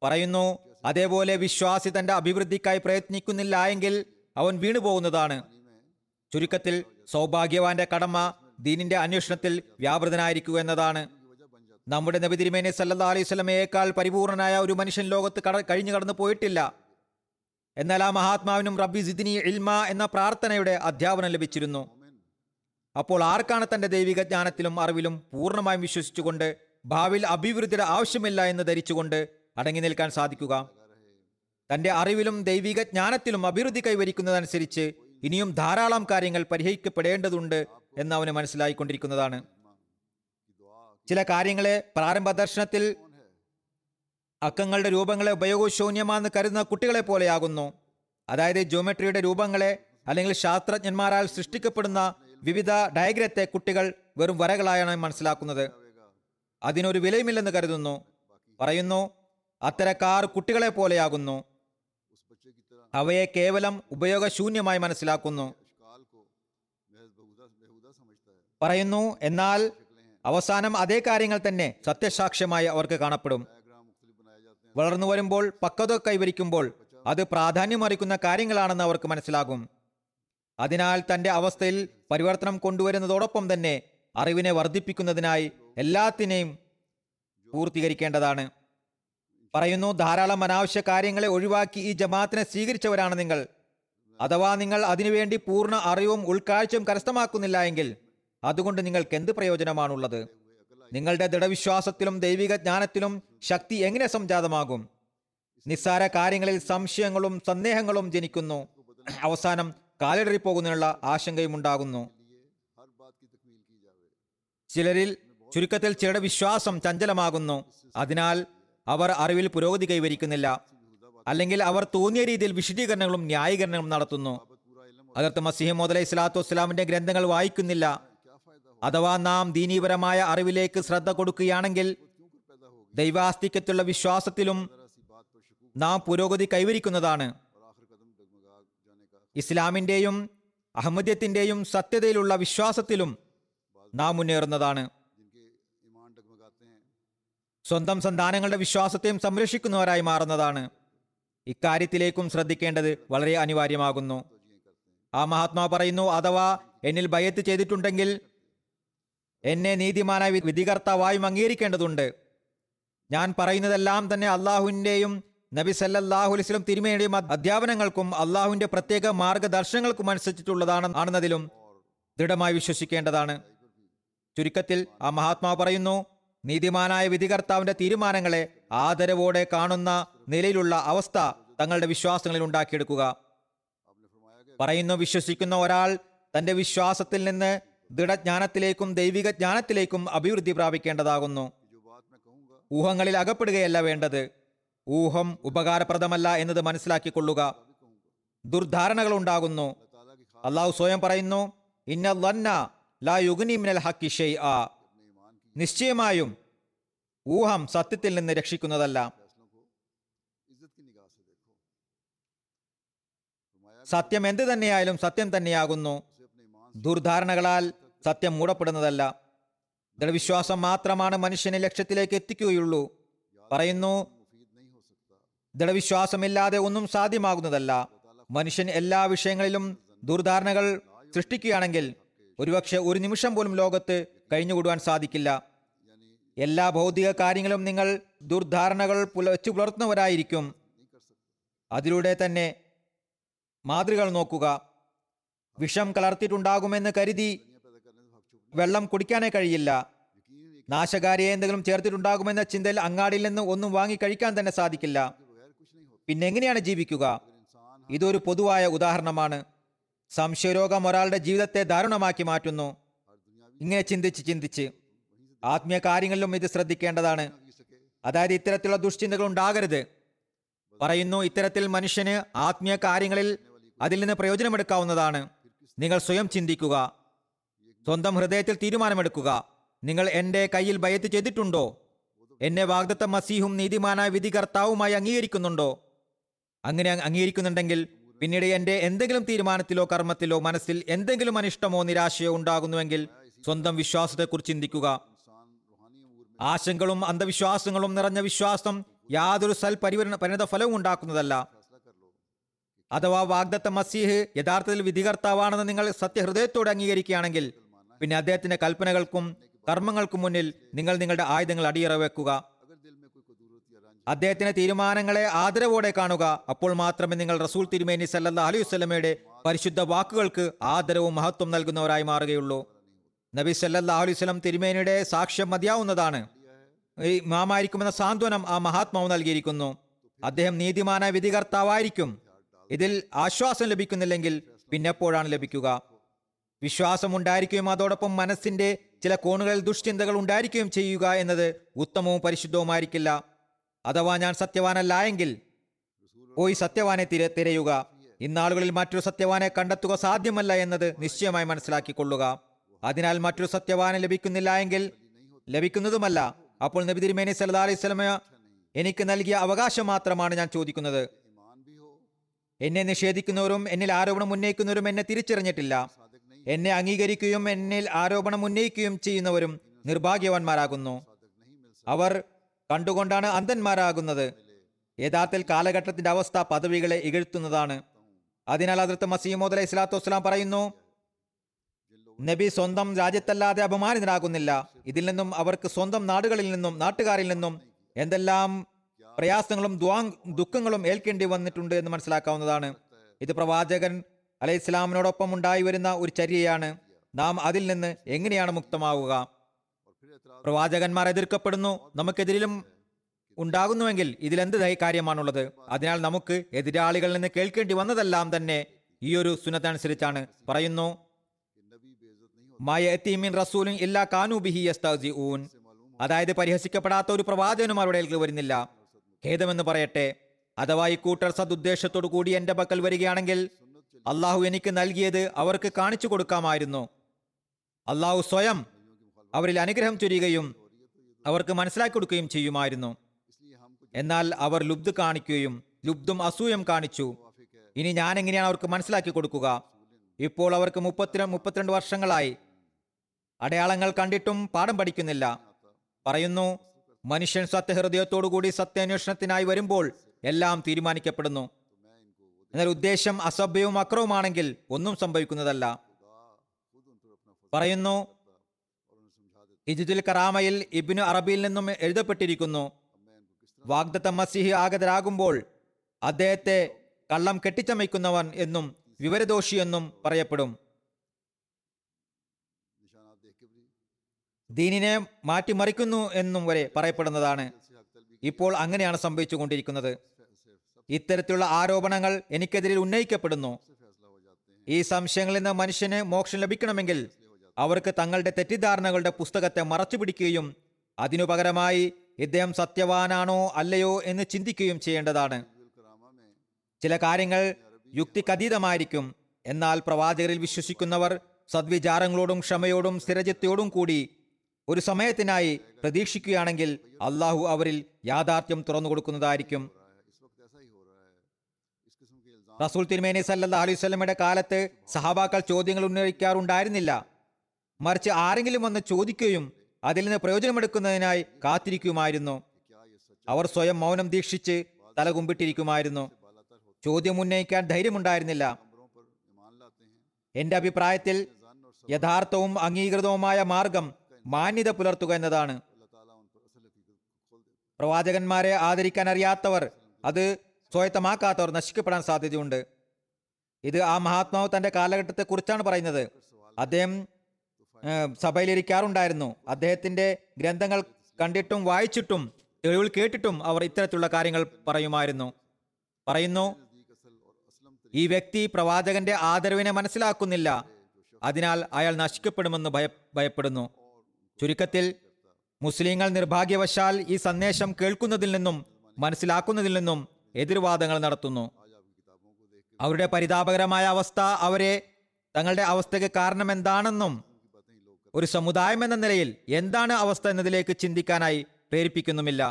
പറയുന്നു, അതേപോലെ വിശ്വാസി തന്റെ അഭിവൃദ്ധിക്കായി പ്രയത്നിക്കുന്നില്ല എങ്കിൽ അവൻ വീണുപോകുന്നതാണ്. ചുരുക്കത്തിൽ സൗഭാഗ്യവാന്റെ കടമ ദീനിന്റെ അന്വേഷണത്തിൽ വ്യാപൃതനായിരിക്കുക എന്നതാണ്. നമ്മുടെ നബി തിരുമേനി സല്ലല്ലാഹു അലൈഹി വസല്ലമയേക്കാൾ പരിപൂർണനായ ഒരു മനുഷ്യൻ ലോകത്ത് കട കഴിഞ്ഞു കടന്നു പോയിട്ടില്ല. എന്നാൽ ആ മഹാത്മാവിനും റബ്ബി സിദ്നി ഇൽമ എന്ന പ്രാർത്ഥനയുടെ അധ്യാപനം ലഭിച്ചിരുന്നു. അപ്പോൾ ആർക്കാണ് തൻ്റെ ദൈവിക ജ്ഞാനത്തിലും അറിവിലും പൂർണ്ണമായും വിശ്വസിച്ചുകൊണ്ട് ഭാവിയിൽ അഭിവൃദ്ധിയുടെ ആവശ്യമില്ല എന്ന് ധരിച്ചുകൊണ്ട് അടങ്ങി നിൽക്കാൻ സാധിക്കുക? തൻ്റെ അറിവിലും ദൈവിക ജ്ഞാനത്തിലും അഭിവൃദ്ധി കൈവരിക്കുന്നതനുസരിച്ച് ഇനിയും ധാരാളം കാര്യങ്ങൾ പരിഹരിക്കപ്പെടേണ്ടതുണ്ട് എന്ന് അവന് മനസ്സിലായിക്കൊണ്ടിരിക്കുന്നതാണ്. ചില കാര്യങ്ങളെ പ്രാരംഭ ദർശനത്തിൽ അക്കങ്ങളുടെ രൂപങ്ങളെ ഉപയോഗശൂന്യമാണെന്ന് കരുതുന്ന കുട്ടികളെ പോലെയാകുന്നു. അതായത് ജ്യോമെട്രിയുടെ രൂപങ്ങളെ അല്ലെങ്കിൽ ശാസ്ത്രജ്ഞന്മാരാൽ സൃഷ്ടിക്കപ്പെടുന്ന വിവിധ ഡയഗ്രത്തെ കുട്ടികൾ വെറും വരകളായാണ് മനസ്സിലാക്കുന്നത്. അതിനൊരു വിലയുമില്ലെന്ന് കരുതുന്നു. പറയുന്നു, അത്തരക്കാർ കുട്ടികളെ പോലെയാകുന്നു, അവയെ കേവലം ഉപയോഗശൂന്യമായി മനസ്സിലാക്കുന്നു. പറയുന്നു, എന്നാൽ അവസാനം അതേ കാര്യങ്ങൾ തന്നെ സത്യസാക്ഷ്യമായി അവർക്ക് കാണപ്പെടും. വളർന്നു വരുമ്പോൾ പക്വത കൈവരിക്കുമ്പോൾ അത് പ്രാധാന്യമറിക്കുന്ന കാര്യങ്ങളാണെന്ന് അവർക്ക് മനസ്സിലാകും. അതിനാൽ തൻ്റെ അവസ്ഥയിൽ പരിവർത്തനം കൊണ്ടുവരുന്നതോടൊപ്പം തന്നെ അറിവിനെ വർദ്ധിപ്പിക്കുന്നതിനായി എല്ലാത്തിനെയും പൂർത്തീകരിക്കേണ്ടതാണ്. പറയുന്നു, ധാരാളം അനാവശ്യ കാര്യങ്ങളെ ഒഴിവാക്കി ഈ ജമാഅത്തിനെ സ്വീകരിച്ചവരാണ് നിങ്ങൾ. അഥവാ നിങ്ങൾ അതിനുവേണ്ടി പൂർണ്ണ അറിവും ഉൾക്കാഴ്ചയും കരസ്ഥമാക്കുന്നില്ല എങ്കിൽ അതുകൊണ്ട് നിങ്ങൾക്ക് എന്ത് പ്രയോജനമാണുള്ളത്? നിങ്ങളുടെ ദൃഢവിശ്വാസത്തിലും ദൈവിക ജ്ഞാനത്തിലും ശക്തി എങ്ങനെ സംജാതമാകും? നിസ്സാര കാര്യങ്ങളിൽ സംശയങ്ങളും സന്ദേഹങ്ങളും ജനിക്കുന്നു. അവസാനം കാലിടറിപ്പോകുന്നതിനുള്ള ആശങ്കയും ഉണ്ടാകുന്നു. ചിലരിൽ ചുരുക്കത്തിൽ ചിലരുടെ വിശ്വാസം ചഞ്ചലമാകുന്നു. അതിനാൽ അവർ അറിവിൽ പുരോഗതി കൈവരിക്കുന്നില്ല, അല്ലെങ്കിൽ അവർ തോന്നിയ രീതിയിൽ വിശദീകരണങ്ങളും ന്യായീകരണങ്ങളും നടത്തുന്നു. അതിർത്ത് മസീഹ് മൗഊദ് അലൈഹി സ്വലാത്തു വസ്സലാമിന്റെ ഗ്രന്ഥങ്ങൾ വായിക്കുന്നില്ല. അഥവാ നാം ദീനീപരമായ അറിവിലേക്ക് ശ്രദ്ധ കൊടുക്കുകയാണെങ്കിൽ ദൈവാസ്തിക്യത്തിലുള്ള വിശ്വാസത്തിലും നാം പുരോഗതി കൈവരിക്കുന്നതാണ്. ഇസ്ലാമിൻ്റെയും അഹമ്മദിയത്തിൻ്റെയും സത്യതയിലുള്ള വിശ്വാസത്തിലും നാം മുന്നേറുന്നതാണ്. സ്വന്തം സന്താനങ്ങളുടെ വിശ്വാസത്തെയും സംരക്ഷിക്കുന്നവരായി മാറുന്നതാണ്. ഇക്കാര്യത്തിലേക്കും ശ്രദ്ധിക്കേണ്ടത് വളരെ അനിവാര്യമാകുന്നു. ആ മഹാത്മാവ് പറയുന്നു, അഥവാ എന്നിൽ ബയത്ത് ചെയ്തിട്ടുണ്ടെങ്കിൽ എന്നെ നീതിമാനായ വിധികർത്താവായും അംഗീകരിക്കേണ്ടതുണ്ട്. ഞാൻ പറയുന്നതെല്ലാം തന്നെ അള്ളാഹുവിൻ്റെയും നബി സല്ലല്ലാഹു അലൈഹി വസല്ലം തിരുമേനിയുടെയും അധ്യാപനങ്ങൾക്കും അള്ളാഹുവിൻ്റെ പ്രത്യേക മാർഗദർശനങ്ങൾക്കും അനുസരിച്ചിട്ടുള്ളതാണ് ആണെന്നതിലും ദൃഢമായി വിശ്വസിക്കേണ്ടതാണ്. ചുരുക്കത്തിൽ ആ മഹാത്മാവ് പറയുന്നു, നീതിമാനായ വിധികർത്താവിൻ്റെ തീരുമാനങ്ങളെ ആദരവോടെ കാണുന്ന നിലയിലുള്ള അവസ്ഥ തങ്ങളുടെ വിശ്വാസങ്ങളിൽ ഉണ്ടാക്കിയെടുക്കുക. പറയുന്നു, വിശ്വസിക്കുന്ന ഒരാൾ തൻ്റെ വിശ്വാസത്തിൽ നിന്ന് ദൃഢജ്ഞാനത്തിലേക്കും ദൈവിക ജ്ഞാനത്തിലേക്കും അഭിവൃദ്ധി പ്രാപിക്കേണ്ടതാകുന്നു. ഊഹങ്ങളിൽ അകപ്പെടുകയല്ല വേണ്ടത്. ഊഹം ഉപകാരപ്രദമല്ല എന്നത് മനസ്സിലാക്കിക്കൊള്ളുക. ദുർധാരണകൾ ഉണ്ടാകുന്നു. അള്ളാഹു സ്വയം പറയുന്നു, ഇന്ന ലന്ന ലാ യുഗ്നി മിനൽ ഹഖി ശൈഅ. നിശ്ചയമായും ഊഹം സത്യത്തിൽ നിന്ന് രക്ഷിക്കുന്നതല്ല. സത്യം എന്ത് തന്നെയായാലും സത്യം തന്നെയാകുന്നു. ദുർധാരണകളാൽ സത്യം മൂടപ്പെടുന്നതല്ല. ദൃഢവിശ്വാസം മാത്രമാണ് മനുഷ്യനെ ലക്ഷ്യത്തിലേക്ക് എത്തിക്കുകയുള്ളൂ. പറയുന്നു, ദൃഢവിശ്വാസമില്ലാതെ ഒന്നും സാധ്യമാകുന്നതല്ല. മനുഷ്യൻ എല്ലാ വിഷയങ്ങളിലും ദുർധാരണകൾ സൃഷ്ടിക്കുകയാണെങ്കിൽ ഒരുപക്ഷെ ഒരു നിമിഷം പോലും ലോകത്ത് കഴിഞ്ഞുകൂടുവാൻ സാധിക്കില്ല. എല്ലാ ഭൗതിക കാര്യങ്ങളും നിങ്ങൾ ദുർധാരണകൾ വെച്ചു പുലർത്തുന്നവരായിരിക്കും. അതിലൂടെ തന്നെ മാതൃകൾ നോക്കുക. വിഷം കലർത്തിയിട്ടുണ്ടാകുമെന്ന് കരുതി വെള്ളം കുടിക്കാനേ കഴിയില്ല. നാശകാരിയെ എന്തെങ്കിലും ചേർത്തിട്ടുണ്ടാകുമെന്ന ചിന്തയിൽ അങ്ങാടിയിൽ നിന്ന് ഒന്നും വാങ്ങി കഴിക്കാൻ തന്നെ സാധിക്കില്ല. പിന്നെ എങ്ങനെയാണ് ജീവിക്കുക? ഇതൊരു പൊതുവായ ഉദാഹരണമാണ്. സംശയരോഗം ഒരാളുടെ ജീവിതത്തെ ദാരുണമാക്കി മാറ്റുന്നു. ഇങ്ങനെ ചിന്തിച്ച് ചിന്തിച്ച് ആത്മീയ കാര്യങ്ങളിലും ഇത് ശ്രദ്ധിക്കേണ്ടതാണ്. അതായത് ഇത്തരത്തിലുള്ള ദുഷ്ചിന്തകൾ ഉണ്ടാകരുത്. പറയുന്നു, ഇത്തരത്തിൽ മനുഷ്യന് ആത്മീയ കാര്യങ്ങളിൽ അതിൽ നിന്ന് പ്രയോജനമെടുക്കാവുന്നതാണ്. നിങ്ങൾ സ്വയം ചിന്തിക്കുക, സ്വന്തം ഹൃദയത്തിൽ തീരുമാനമെടുക്കുക. നിങ്ങൾ എൻ്റെ കയ്യിൽ ബൈഅത്ത് ചെയ്തിട്ടുണ്ടോ? എന്നെ വാഗ്ദത്ത മസീഹും നീതിമാനായ വിധികർത്താവുമായി അംഗീകരിക്കുന്നുണ്ടോ? അങ്ങനെ അംഗീകരിക്കുന്നുണ്ടെങ്കിൽ പിന്നീട് എൻ്റെ എന്തെങ്കിലും തീരുമാനത്തിലോ കർമ്മത്തിലോ മനസ്സിൽ എന്തെങ്കിലും അനിഷ്ടമോ നിരാശയോ ഉണ്ടാകുന്നുവെങ്കിൽ സ്വന്തം വിശ്വാസത്തെക്കുറിച്ച് ചിന്തിക്കുക. ആശങ്കകളും അന്ധവിശ്വാസങ്ങളും നിറഞ്ഞ വിശ്വാസം യാതൊരു സൽ പരിവരണ പരിണത ഫലവും ഉണ്ടാക്കുന്നതല്ല. അഥവാ വാഗ്ദത്ത മസീഹ് യഥാർത്ഥത്തിൽ വിധികർത്താവാണെന്ന് നിങ്ങൾ സത്യഹൃദയത്തോടെ അംഗീകരിക്കുകയാണെങ്കിൽ പിന്നെ അദ്ദേഹത്തിന്റെ കൽപ്പനകൾക്കും കർമ്മങ്ങൾക്കും മുന്നിൽ നിങ്ങൾ നിങ്ങളുടെ ആയുധങ്ങൾ അടിയറ വെക്കുക. അദ്ദേഹത്തിന്റെ തീരുമാനങ്ങളെ ആദരവോടെ കാണുക. അപ്പോൾ മാത്രമേ നിങ്ങൾ റസൂൽ തിരുമേനി സല്ലല്ലാഹു അലൈഹി വസല്ലമയുടെ പരിശുദ്ധ വാക്കുകൾക്ക് ആദരവും മഹത്വം നൽകുന്നവരായി മാറുകയുള്ളൂ. നബി സല്ലല്ലാഹു അലൈഹി വസല്ലം തിരുമേനിയുടെ സാക്ഷ്യം മതിയാവുന്നതാണ്. ഈ മാമായിരിക്കുമെന്ന സാന്ത്വനം ആ മഹാത്മാവ് നൽകിയിരിക്കുന്നു. അദ്ദേഹം നീതിമാനായ വിധികർത്താവായിരിക്കും. ഇതിൽ ആശ്വാസം ലഭിക്കുന്നില്ലെങ്കിൽ പിന്നെപ്പോഴാണ് ലഭിക്കുക? വിശ്വാസമുണ്ടായിരിക്കുകയും അതോടൊപ്പം മനസ്സിന്റെ ചില കോണുകളിൽ ദുഷ്ചിന്തകൾ ഉണ്ടായിരിക്കുകയും ചെയ്യുക എന്നത് ഉത്തമവും പരിശുദ്ധവുമായിരിക്കില്ല. അഥവാ ഞാൻ സത്യവാനല്ല എങ്കിൽ പോയി സത്യവാനെ തിര തിരയുക ഇന്നാളുകളിൽ മറ്റൊരു സത്യവാനെ കണ്ടെത്തുക സാധ്യമല്ല എന്നത് നിശ്ചയമായി മനസ്സിലാക്കിക്കൊള്ളുക. അതിനാൽ മറ്റൊരു സത്യവാനെ ലഭിക്കുന്നില്ല എങ്കിൽ ലഭിക്കുന്നതുമല്ല. അപ്പോൾ നബി തിരുമേനി സല്ലല്ലാഹു അലൈഹി വസല്ലം എനിക്ക് നൽകിയ അവകാശം മാത്രമാണ് ഞാൻ ചോദിക്കുന്നത്. എന്നെ നിഷേധിക്കുന്നവരും എന്നിൽ ആരോപണം ഉന്നയിക്കുന്നവരും എന്നെ തിരിച്ചറിഞ്ഞിട്ടില്ല. എന്നെ അംഗീകരിക്കുകയും എന്നിൽ ആരോപണം ഉന്നയിക്കുകയും ചെയ്യുന്നവരും നിർഭാഗ്യവാന്മാരാകുന്നു. അവർ കണ്ടുകൊണ്ടാണ് അന്ധന്മാരാകുന്നത്. യഥാർത്ഥത്തിൽ കാലഘട്ടത്തിന്റെ അവസ്ഥ പദവികളെ ഇകഴ്ത്തുന്നതാണ്. അതിനാൽ ഹദ്റത്ത് മസീഹ് മൗഊദ് അലൈഹി സ്വലാത്തു വസ്സലാം പറയുന്നു, നബി സ്വന്തം രാജ്യത്തല്ലാതെ അപമാനിതനാകുന്നില്ല. ഇതിൽ നിന്നും അവർക്ക് സ്വന്തം നാടുകളിൽ നിന്നും നാട്ടുകാരിൽ നിന്നും എന്തെല്ലാം പ്രയാസങ്ങളും ദുഃഖങ്ങളും ഏൽക്കേണ്ടി വന്നിട്ടുണ്ട് എന്ന് മനസ്സിലാക്കാവുന്നതാണ്. ഇത് പ്രവാചകൻ അലൈഹി ഇസ്ലാമിനോടൊപ്പം ഉണ്ടായി വരുന്ന ഒരു ചര്യയാണ്. നാം അതിൽ നിന്ന് എങ്ങനെയാണ് മുക്തമാവുക? പ്രവാചകന്മാർ എതിർക്കപ്പെടുന്നു, നമുക്കെതിരിലും ഉണ്ടാകുന്നുവെങ്കിൽ ഇതിലെന്ത് കാര്യമാണുള്ളത്? അതിനാൽ നമുക്ക് എതിരാളികളിൽ നിന്ന് കേൾക്കേണ്ടി വന്നതെല്ലാം തന്നെ ഈ ഒരു സുന്നത്തനുസരിച്ചാണ്. പറയുന്നു, അതായത് പരിഹസിക്കപ്പെടാത്ത ഒരു പ്രവാചകനും അവരുടെ വരുന്നില്ല. ഖേദമെന്ന് പറയട്ടെ, അഥവാ ഈ കൂട്ടർ സദുദ്ദേശത്തോടു കൂടി എന്റെ പക്കൽ വരികയാണെങ്കിൽ അള്ളാഹു എനിക്ക് നൽകിയത് അവർക്ക് കാണിച്ചു കൊടുക്കാമായിരുന്നു. അള്ളാഹു സ്വയം അവരിൽ അനുഗ്രഹം ചൊരിയുകയും അവർക്ക് മനസ്സിലാക്കി കൊടുക്കുകയും ചെയ്യുമായിരുന്നു. എന്നാൽ അവർ ലുബ്ധ് കാണിക്കുകയും ലുബ്ധും അസൂയം കാണിച്ചു. ഇനി ഞാൻ എങ്ങനെയാണ് അവർക്ക് മനസ്സിലാക്കി കൊടുക്കുക? ഇപ്പോൾ അവർക്ക് മുപ്പത്തി മുപ്പത്തിരണ്ട് വർഷങ്ങളായി അടയാളങ്ങൾ കണ്ടിട്ടും പാഠം പഠിക്കുന്നില്ല. പറയുന്നു, മനുഷ്യൻ സത്യഹൃദയത്തോടുകൂടി സത്യാന്വേഷണത്തിനായി വരുമ്പോൾ എല്ലാം തീരുമാനിക്കപ്പെടുന്നു. എന്നാൽ ഉദ്ദേശം അസഭ്യവും അക്രവുമാണെങ്കിൽ ഒന്നും സംഭവിക്കുന്നതല്ല. പറയുന്നു, ഇജുദുൽ കറാമയിൽ ഇബ്നു അറബിയിൽ നിന്നും എഴുതപ്പെട്ടിരിക്കുന്നു, വാഗ്ദത്ത മസീഹ് ആഗതരാകുമ്പോൾ അദ്ദേഹത്തെ കള്ളം കെട്ടിച്ചമയ്ക്കുന്നവൻ എന്നും വിവരദോഷി എന്നും പറയപ്പെടും. ദീനിനെ മാറ്റിമറിക്കുന്നു എന്നും വരെ പറയപ്പെടുന്നതാണ്. ഇപ്പോൾ അങ്ങനെയാണ് സംഭവിച്ചു കൊണ്ടിരിക്കുന്നത്. ഇത്തരത്തിലുള്ള ആരോപണങ്ങൾ എനിക്കെതിരിൽ ഉന്നയിക്കപ്പെടുന്നു. ഈ സംശയങ്ങളിൽ നിന്ന് മനുഷ്യന് മോക്ഷം ലഭിക്കണമെങ്കിൽ അവർക്ക് തങ്ങളുടെ തെറ്റിദ്ധാരണകളുടെ പുസ്തകത്തെ മറച്ചു പിടിക്കുകയും അതിനു പകരമായി ഇദ്ദേഹം സത്യവാനാണോ അല്ലയോ എന്ന് ചിന്തിക്കുകയും ചെയ്യേണ്ടതാണ്. ചില കാര്യങ്ങൾ യുക്തിക്കതീതമായിരിക്കും. എന്നാൽ പ്രവാചകരിൽ വിശ്വസിക്കുന്നവർ സദ്വിചാരങ്ങളോടും ക്ഷമയോടും സ്ഥിരചിത്തയോടും കൂടി ഒരു സമയത്തിനായി പ്രതീക്ഷിക്കുകയാണെങ്കിൽ അള്ളാഹു അവരിൽ യാഥാർത്ഥ്യം തുറന്നു കൊടുക്കുന്നതായിരിക്കും. റസൂൽ തിരുമേനി സല്ലല്ലാഹു അലൈഹി വസല്ലമയുടെ കാലത്ത് സഹാബാക്കൾ ചോദ്യങ്ങൾ ഉന്നയിക്കാറുണ്ടായിരുന്നില്ല. മറിച്ച് ആരെങ്കിലും വന്ന് ചോദിക്കുകയും അതിൽ നിന്ന് പ്രയോജനമെടുക്കുന്നതിനായി കാത്തിരിക്കുമായിരുന്നു. അവർ സ്വയം മൗനം ദീക്ഷിച്ച് തലകുമ്പിട്ടിരിക്കുമായിരുന്നു. ചോദ്യം ഉന്നയിക്കാൻ ധൈര്യമുണ്ടായിരുന്നില്ല. എന്റെ അഭിപ്രായത്തിൽ യഥാർത്ഥവും അംഗീകൃതവുമായ മാർഗം മാന്യത പുലർത്തുക എന്നതാണ്. പ്രവാചകന്മാരെ ആദരിക്കാൻ അറിയാത്തവർ, അത് സ്വായത്തമാക്കാത്തവർ നശിക്കപ്പെടാൻ സാധ്യതയുണ്ട്. ഇത് ആ മഹാത്മാവ് തൻ്റെ കാലഘട്ടത്തെക്കുറിച്ചാണ് പറയുന്നത്. അദ്ദേഹം സഭയിലിരിക്കാറുണ്ടായിരുന്നു. അദ്ദേഹത്തിൻ്റെ ഗ്രന്ഥങ്ങൾ കണ്ടിട്ടും വായിച്ചിട്ടും തെളിവുകൾ കേട്ടിട്ടും അവർ ഇത്തരത്തിലുള്ള കാര്യങ്ങൾ പറയുമായിരുന്നു. പറയുന്നു, ഈ വ്യക്തി പ്രവാചകന്റെ ആദരവിനെ മനസ്സിലാക്കുന്നില്ല, അതിനാൽ അയാൾ നശിക്കപ്പെടുമെന്ന് ഭയ ഭയപ്പെടുന്നു ചുരുക്കത്തിൽ, മുസ്ലിങ്ങൾ നിർഭാഗ്യവശാൽ ഈ സന്ദേശം കേൾക്കുന്നതിൽ നിന്നും മനസ്സിലാക്കുന്നതിൽ നിന്നും എതിർവാദങ്ങൾ നടത്തുന്നു. അവരുടെ പരിതാപകരമായ അവസ്ഥ അവരെ തങ്ങളുടെ അവസ്ഥയ്ക്ക് കാരണമെന്താണെന്നും ഒരു സമുദായം എന്ന നിലയിൽ എന്താണ് അവസ്ഥ എന്നതിലേക്ക് ചിന്തിക്കാനായി പ്രേരിപ്പിക്കുന്നുമില്ല.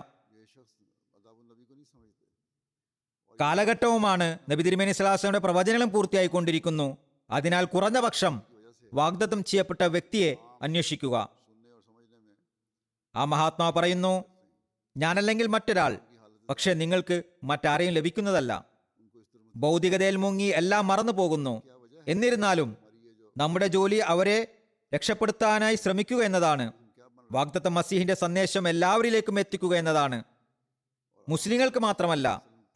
കാലഘട്ടവുമാണ് നബി തിരുമേനി സ്വല്ലല്ലാഹു അലൈഹി വസല്ലം പ്രവചനങ്ങളും പൂർത്തിയായി കൊണ്ടിരിക്കുന്നു. അതിനാൽ കുറഞ്ഞ പക്ഷം വാഗ്ദത്തം ചെയ്യപ്പെട്ട വ്യക്തിയെ അന്വേഷിക്കുക. ആ മഹാത്മാവ് പറയുന്നു, ഞാനല്ലെങ്കിൽ മറ്റൊരാൾ, പക്ഷെ നിങ്ങൾക്ക് മറ്റാരെയും ലഭിക്കുന്നതല്ല. ഭൗതികതയിൽ മുങ്ങി എല്ലാം മറന്നു പോകുന്നു. എന്നിരുന്നാലും നമ്മുടെ ജോലി അവരെ രക്ഷപ്പെടുത്താനായി ശ്രമിക്കുക എന്നതാണ്. വാഗ്ദത്ത മസീഹിന്റെ സന്ദേശം എല്ലാവരിലേക്കും എത്തിക്കുക എന്നതാണ്. മുസ്ലിങ്ങൾക്ക് മാത്രമല്ല,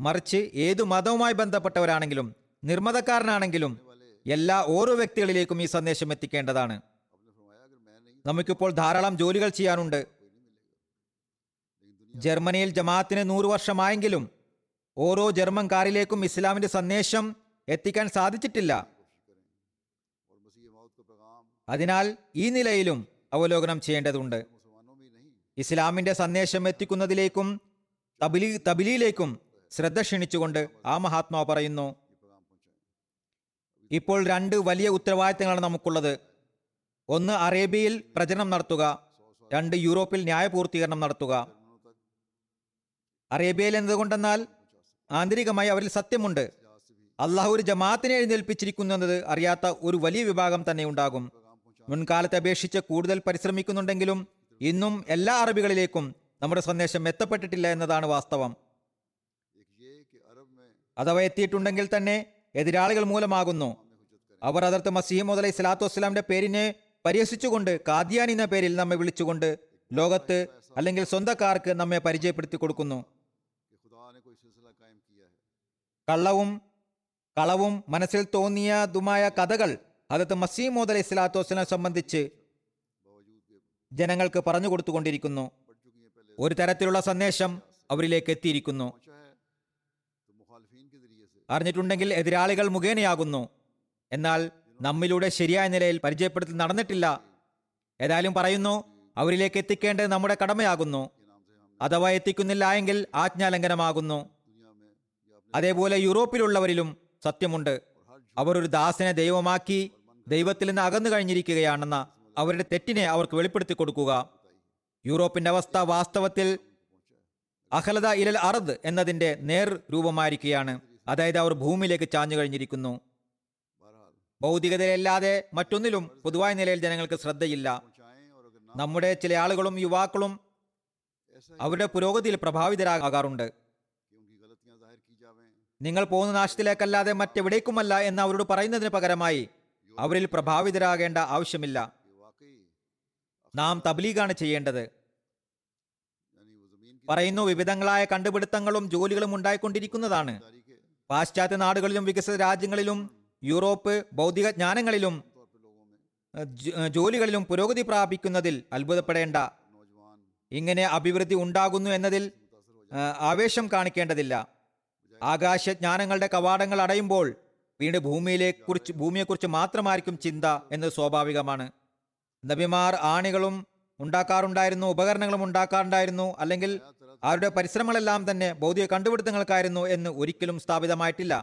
മറിച്ച് ഏതു മതവുമായി ബന്ധപ്പെട്ടവരാണെങ്കിലും നിർമ്മതക്കാരനാണെങ്കിലും എല്ലാ ഓരോ വ്യക്തികളിലേക്കും ഈ സന്ദേശം എത്തിക്കേണ്ടതാണ്. നമുക്കിപ്പോൾ ധാരാളം ജോലികൾ ചെയ്യാനുണ്ട്. ജർമ്മനിയിൽ ജമാഅത്തിന് നൂറു വർഷമായെങ്കിലും ഓരോ ജർമ്മൻകാരിലേക്കും ഇസ്ലാമിന്റെ സന്ദേശം എത്തിക്കാൻ സാധിച്ചിട്ടില്ല. അതിനാൽ ഈ നിലയിലും അവലോകനം ചെയ്യേണ്ടതുണ്ട്. ഇസ്ലാമിന്റെ സന്ദേശം എത്തിക്കുന്നതിലേക്കും തബിലി തബിലിയിലേക്കും ശ്രദ്ധ ക്ഷണിച്ചുകൊണ്ട് ആ മഹാത്മാവ് പറയുന്നു, ഇപ്പോൾ രണ്ട് വലിയ ഉത്തരവാദിത്തങ്ങളാണ് നമുക്കുള്ളത്. ഒന്ന്, അറേബ്യയിൽ പ്രചരണം നടത്തുക. രണ്ട്, യൂറോപ്പിൽ ന്യായപൂർത്തീകരണം നടത്തുക. അറേബ്യയിൽ എന്തുകൊണ്ടെന്നാൽ ആന്തരികമായി അവരിൽ സത്യമുണ്ട്. അള്ളാഹു ഒരു ജമാഅത്തിനെ എഴുന്നേൽപ്പിച്ചിരിക്കുന്നത് അറിയാത്ത ഒരു വലിയ വിഭാഗം തന്നെ ഉണ്ടാകും. മുൻകാലത്തെ അപേക്ഷിച്ച് കൂടുതൽ പരിശ്രമിക്കുന്നുണ്ടെങ്കിലും ഇന്നും എല്ലാ അറബികളിലേക്കും നമ്മുടെ സന്ദേശം എത്തപ്പെട്ടിട്ടില്ല എന്നതാണ് വാസ്തവം. അഥവാ എത്തിയിട്ടുണ്ടെങ്കിൽ തന്നെ എതിരാളികൾ മൂലമാകുന്നു. അവർ ഹദരത്ത് മസീഹ് മൗഊദ് അലൈഹി സ്വലാത്തു വസ്സലാമിന്റെ പേരിനെ പരിഹസിച്ചുകൊണ്ട് ഖാദിയാനി എന്ന പേരിൽ നമ്മെ വിളിച്ചുകൊണ്ട് ലോകത്ത് അല്ലെങ്കിൽ സ്വന്തക്കാർക്ക് നമ്മെ പരിചയപ്പെടുത്തി കൊടുക്കുന്നു. കള്ളവും കളവും മനസ്സിൽ തോന്നിയതുമായ കഥകൾ ഹദരത്ത് മസീഹ് മൗഊദ് അലൈഹി സ്വലാത്തു വസ്സലാം സംബന്ധിച്ച് ജനങ്ങൾക്ക് പറഞ്ഞു കൊടുത്തുകൊണ്ടിരിക്കുന്നു. ഒരു തരത്തിലുള്ള സന്ദേശം അവരിലേക്ക് എത്തിയിരിക്കുന്നു. അറിഞ്ഞിട്ടുണ്ടെങ്കിൽ എതിരാളികൾ മുഖേനയാകുന്നു. എന്നാൽ നമ്മിലൂടെ ശരിയായ നിലയിൽ പരിചയപ്പെടുത്തൽ നടന്നിട്ടില്ല. ഏതായാലും പറയുന്നു, അവരിലേക്ക് എത്തിക്കേണ്ടത് നമ്മുടെ കടമയാകുന്നു. അഥവാ എത്തിക്കുന്നില്ല എങ്കിൽ ആജ്ഞാലംഘനമാകുന്നു. അതേപോലെ യൂറോപ്പിലുള്ളവരിലും സത്യമുണ്ട്. അവർ ഒരു ദാസനെ ദൈവമാക്കി ദൈവത്തിൽ നിന്ന് അകന്നു കഴിഞ്ഞിരിക്കുകയാണെന്ന അവരുടെ തെറ്റിനെ അവർക്ക് വെളിപ്പെടുത്തി കൊടുക്കുക. യൂറോപ്പിന്റെ അവസ്ഥ വാസ്തവത്തിൽ അഖലദ ഇലൽ അർദ് എന്നതിന്റെ നേർ രൂപമായിരിക്കുകയാണ്. അതായത് അവർ ഭൂമിയിലേക്ക് ചാഞ്ഞു കഴിഞ്ഞിരിക്കുന്നു. ഭൗതികതയിലല്ലാതെ മറ്റൊന്നിലും പൊതുവായ നിലയിൽ ജനങ്ങൾക്ക് ശ്രദ്ധയില്ല. നമ്മുടെ ചില ആളുകളും യുവാക്കളും അവരുടെ പുരോഗതിയിൽ പ്രഭാവിതരാകാറുണ്ട്. നിങ്ങൾ പോകുന്ന നാശത്തിലേക്കല്ലാതെ മറ്റെവിടേക്കുമല്ല എന്ന് അവരോട് പറയുന്നതിന് പകരമായി അവരിൽ പ്രഭാവിതരാകേണ്ട ആവശ്യമില്ല. നാം തബ്ലീഗാണ് ചെയ്യേണ്ടത്. പറയുന്നു, വിവിധങ്ങളായ കണ്ടുപിടുത്തങ്ങളും ജോലികളും ഉണ്ടായിക്കൊണ്ടിരിക്കുന്നതാണ്. പാശ്ചാത്യ നാടുകളിലും വികസിത രാജ്യങ്ങളിലും യൂറോപ്പ് ഭൗതിക ജ്ഞാനങ്ങളിലും ജോലികളിലും പുരോഗതി പ്രാപിക്കുന്നതിൽ അത്ഭുതപ്പെടേണ്ട. ഇങ്ങനെ അഭിവൃദ്ധി ഉണ്ടാകുന്നു എന്നതിൽ ആവേശം കാണിക്കേണ്ടതില്ല. ആകാശജ്ഞാനങ്ങളുടെ കവാടങ്ങൾ അടയുമ്പോൾ വീണ്ടും ഭൂമിയിലെ കുറിച്ച് ഭൂമിയെക്കുറിച്ച് മാത്രമായിരിക്കും ചിന്ത എന്നത് സ്വാഭാവികമാണ്. നബിമാർ ആണികളും ഉണ്ടാക്കാറുണ്ടായിരുന്നു, ഉപകരണങ്ങളും ഉണ്ടാക്കാറുണ്ടായിരുന്നു. അല്ലെങ്കിൽ അവരുടെ പരിശ്രമങ്ങളെല്ലാം തന്നെ ഭൗതിക കണ്ടുപിടുത്തങ്ങൾക്കായിരുന്നു എന്ന് ഒരിക്കലും സ്ഥാപിതമായിട്ടില്ല.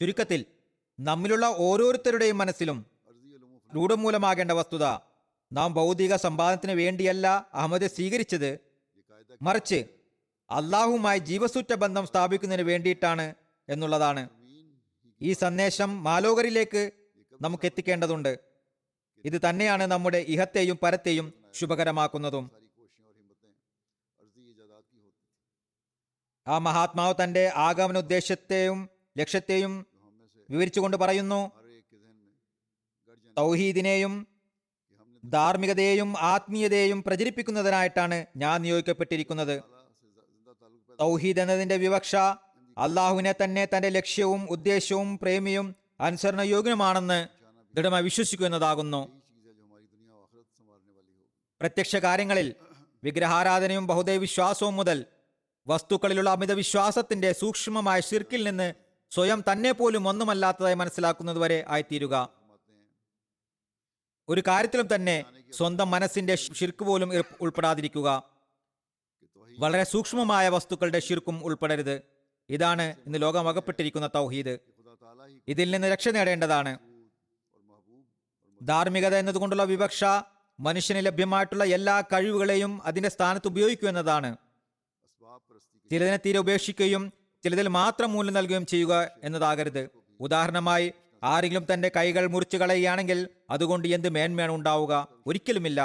ചുരുക്കത്തിൽ, നമ്മിലുള്ള ഓരോരുത്തരുടെയും മനസ്സിലും രൂഢമൂലമാകേണ്ട വസ്തുത, നാം ഭൗതിക സമ്പാദനത്തിന് വേണ്ടിയല്ല അഹമ്മദ് സ്വീകരിച്ചത്, മറിച്ച് അള്ളാഹുമായി ജീവസുറ്റ ബന്ധം സ്ഥാപിക്കുന്നതിന് വേണ്ടിയിട്ടാണ് എന്നുള്ളതാണ്. ഈ സന്ദേശം മാലോകരിലേക്ക് നമുക്ക് എത്തിക്കേണ്ടതുണ്ട്. ഇത് തന്നെയാണ് നമ്മുടെ ഇഹത്തെയും പരത്തെയും ശുഭകരമാക്കുന്നതും. ആ മഹാത്മാവ് തന്റെ ആഗമന ഉദ്ദേശ്യത്തെയും ലക്ഷ്യത്തെയും വിവരിച്ചുകൊണ്ട് പറയുന്നു, തൗഹീദിനെയും ധാർമ്മികതയെയും ആത്മീയതയെയും പ്രചരിപ്പിക്കുന്നതിനായിട്ടാണ് ഞാൻ നിയോഗിക്കപ്പെട്ടിരിക്കുന്നത്. തൗഹീദ് എന്നതിൻ്റെ വിവക്ഷ അള്ളാഹുവിനെ തന്നെ തൻ്റെ ലക്ഷ്യവും ഉദ്ദേശ്യവും പ്രേമിയും അനുസരണ യോഗ്യമാണെന്ന് ദൃഢമായി വിശ്വസിക്കുന്നതാകുന്നു. പ്രത്യക്ഷ കാര്യങ്ങളിൽ വിഗ്രഹാരാധനയും ബഹുദൈവവിശ്വാസവും മുതൽ വസ്തുക്കളിലുള്ള അമിതവിശ്വാസത്തിൻ്റെ സൂക്ഷ്മമായ ശിർക്കിൽ നിന്ന് സ്വയം തന്നെ പോലും ഒന്നുമല്ലാത്തതായി മനസ്സിലാക്കുന്നതുവരെ ആയിത്തീരുക. ഒരു കാര്യത്തിലും തന്നെ സ്വന്തം മനസ്സിൻ്റെ ശിർക്ക് പോലും ഉൾപ്പെടാതിരിക്കുക. വളരെ സൂക്ഷ്മമായ വസ്തുക്കളുടെ ശിർക്കും ഉൾപ്പെടരുത്. ഇതാണ് ഇന്ന് ലോകം അകപ്പെട്ടിരിക്കുന്ന തൗഹീദ്. ഇതിൽ നിന്ന് രക്ഷ നേടേണ്ടതാണ്. ധാർമ്മികത എന്നതുകൊണ്ടുള്ള വിവക്ഷ മനുഷ്യന് ലഭ്യമായിട്ടുള്ള എല്ലാ കഴിവുകളെയും അതിൻ്റെ സ്ഥാനത്ത് ഉപയോഗിക്കുക എന്നതാണ്. ചിലതിനെ തീരെ ഉപേക്ഷിക്കുകയും ചിലതിൽ മാത്രം മൂല്യം നൽകുകയും ചെയ്യുക എന്നതാകരുത്. ഉദാഹരണമായി, ആരെങ്കിലും തൻ്റെ കൈകൾ മുറിച്ചു കളയുകയാണെങ്കിൽ അതുകൊണ്ട് എന്ത് മേന്മയാണ് ഉണ്ടാവുക? ഒരിക്കലുമില്ല.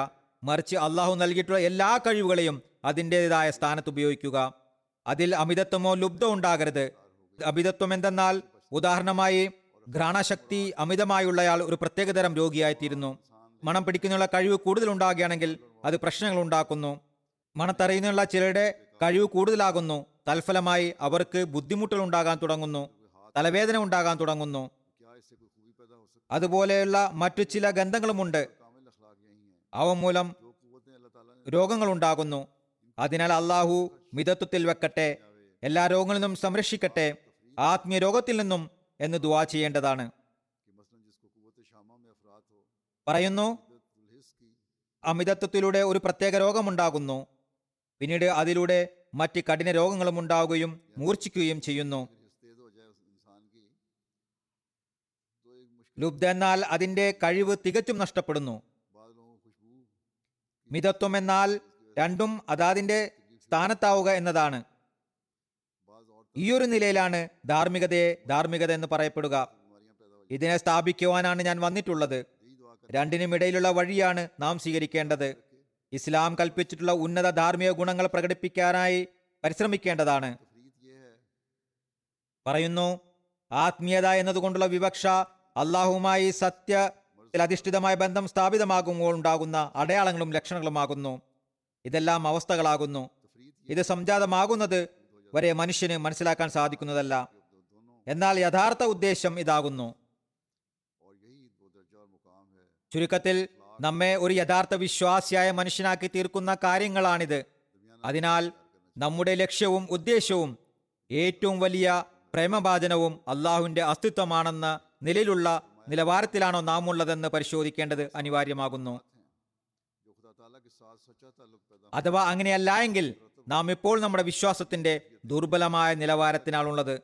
മറിച്ച് അള്ളാഹു നൽകിയിട്ടുള്ള എല്ലാ കഴിവുകളെയും അതിൻ്റെതായ സ്ഥാനത്ത് ഉപയോഗിക്കുക. അതിൽ അമിതത്വമോ ലുബ്ധമോ ഉണ്ടാകരുത്. അമിതത്വം എന്തെന്നാൽ, ഉദാഹരണമായി, ഘ്രാണശക്തി അമിതമായുള്ളയാൾ ഒരു പ്രത്യേകതരം രോഗിയായിത്തീരുന്നു. മണം പിടിക്കുന്നുള്ള കഴിവ് കൂടുതൽ ഉണ്ടാകുകയാണെങ്കിൽ അത് പ്രശ്നങ്ങൾ ഉണ്ടാക്കുന്നു. മണത്തറിയുന്നുള്ള ചിലരുടെ കഴിവ് കൂടുതലാകുന്നു. തൽഫലമായി അവർക്ക് ബുദ്ധിമുട്ടുകൾ ഉണ്ടാകാൻ തുടങ്ങുന്നു, തലവേദന ഉണ്ടാകാൻ തുടങ്ങുന്നു. അതുപോലെയുള്ള മറ്റു ചില ഗന്ധങ്ങളുമുണ്ട്, അവ മൂലം രോഗങ്ങൾ ഉണ്ടാകുന്നു. അതിനാൽ അള്ളാഹു മിതത്വത്തിൽ വെക്കട്ടെ, എല്ലാ രോഗങ്ങളിൽ നിന്നും സംരക്ഷിക്കട്ടെ, ആത്മീയ രോഗത്തിൽ നിന്നും എന്ന് ദുആ ചെയ്യേണ്ടതാണ്. പറയുന്നു, അമിതത്വത്തിലൂടെ ഒരു പ്രത്യേക രോഗമുണ്ടാകുന്നു, പിന്നീട് അതിലൂടെ മറ്റ് കഠിന രോഗങ്ങളും ഉണ്ടാവുകയും മൂർച്ഛിക്കുകയും ചെയ്യുന്നു. ലുബ്ധ എന്നാൽ അതിൻ്റെ കഴിവ് തികച്ചും നഷ്ടപ്പെടുന്നു. മിതത്വം എന്നാൽ രണ്ടും അതാതിൻ്റെ സ്ഥാനത്താവുക എന്നതാണ്. ഈയൊരു നിലയിലാണ് ധാർമ്മികതയെ ധാർമ്മികത എന്ന് പറയപ്പെടുക. ഇതിനെ സ്ഥാപിക്കുവാനാണ് ഞാൻ വന്നിട്ടുള്ളത്. രണ്ടിനും ഇടയിലുള്ള വഴിയാണ് നാം സ്വീകരിക്കേണ്ടത്. ഇസ്ലാം കൽപ്പിച്ചിട്ടുള്ള ഉന്നത ധാർമ്മിക ഗുണങ്ങൾ പ്രകടിപ്പിക്കാനായി പരിശ്രമിക്കേണ്ടതാണ്. പറയുന്നു, ആത്മീയത എന്നതുകൊണ്ടുള്ള വിവക്ഷ അള്ളാഹുമായി സത്യത്തിലധിഷ്ഠിതമായ ബന്ധം സ്ഥാപിതമാകുമ്പോൾ ഉണ്ടാകുന്ന അടയാളങ്ങളും ലക്ഷണങ്ങളുമാകുന്നു. ഇതെല്ലാം അവസ്ഥകളാകുന്നു. ഇത് സംജാതമാകുന്നത് വരെ മനുഷ്യന് മനസ്സിലാക്കാൻ സാധിക്കുന്നതല്ല. എന്നാൽ യഥാർത്ഥ ഉദ്ദേശം ഇതാകുന്നു. ചുരുക്കത്തിൽ, നമ്മെ ഒരു യഥാർത്ഥ വിശ്വാസിയായ മനുഷ്യനാക്കി തീർക്കുന്ന കാര്യങ്ങളാണിത്. അതിനാൽ നമ്മുടെ ലക്ഷ്യവും ഉദ്ദേശവും ഏറ്റവും വലിയ പ്രേമഭാജനവും അള്ളാഹുവിൻ്റെ അസ്തിത്വമാണെന്ന നിലയിലുള്ള നിലവാരത്തിലാണോ നാം ഉള്ളതെന്ന് പരിശോധിക്കേണ്ടത് അനിവാര്യമാകുന്നു. അഥവാ അങ്ങനെയല്ല എങ്കിൽ നാം ഇപ്പോൾ നമ്മുടെ വിശ്വാസത്തിൻ്റെ ദുർബലമായ നിലവാരത്തിനാണുള്ളത്.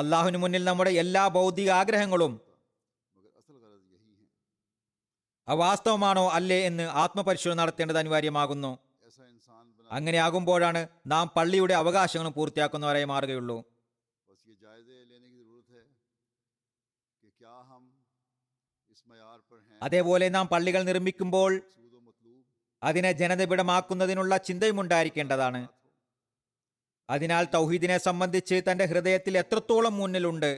അള്ളാഹുവിന് മുന്നിൽ നമ്മുടെ എല്ലാ ഭൗതിക ആഗ്രഹങ്ങളും അവാസ്തവമാണോ അല്ലേ എന്ന് ആത്മപരിശോധന നടത്തേണ്ടത് അനിവാര്യമാകുന്നു. അങ്ങനെയാകുമ്പോഴാണ് നാം പള്ളിയുടെ അവകാശങ്ങളും പൂർത്തിയാക്കുന്നവരായി മാറുകയുള്ളൂ. അതേപോലെ നാം പള്ളികൾ നിർമ്മിക്കുമ്പോൾ അതിനെ ജനനിബിഡമാക്കുന്നതിനുള്ള ചിന്തയും ഉണ്ടായിരിക്കേണ്ടതാണ്. അതിനാൽ തൗഹീദിനെ സംബന്ധിച്ച് തൻ്റെ ഹൃദയത്തിൽ എത്രത്തോളം മുന്നിലുണ്ട്,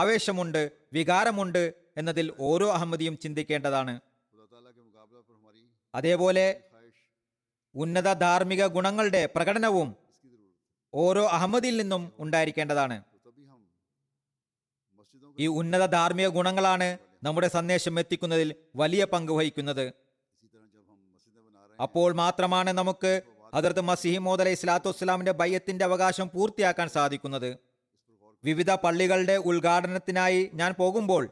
ആവേശമുണ്ട്, വികാരമുണ്ട് എന്നതിൽ ഓരോ അഹമ്മദിയും ചിന്തിക്കേണ്ടതാണ്. അതേപോലെ ഉന്നത ധാർമ്മിക ഗുണങ്ങളുടെ പ്രകടനവും ഓരോ അഹമ്മദിൽ നിന്നും ഉണ്ടായിരിക്കേണ്ടതാണ്. ഈ ഉന്നത ധാർമ്മിക ഗുണങ്ങളാണ് നമ്മുടെ സന്ദേശം എത്തിക്കുന്നതിൽ വലിയ പങ്ക് വഹിക്കുന്നത്. അപ്പോൾ മാത്രമാണ് നമുക്ക് ഹദ്റത്ത് മസീഹ് മൗഊദ് അലൈഹി സ്വലാത്തു വസ്സലാമിന്റെ ബൈഅത്തിന്റെ അവകാശം പൂർത്തിയാക്കാൻ സാധിക്കുന്നത്. വിവിധ പള്ളികളുടെ ഉദ്ഘാടനത്തിനായി ഞാൻ പോകുമ്പോൾ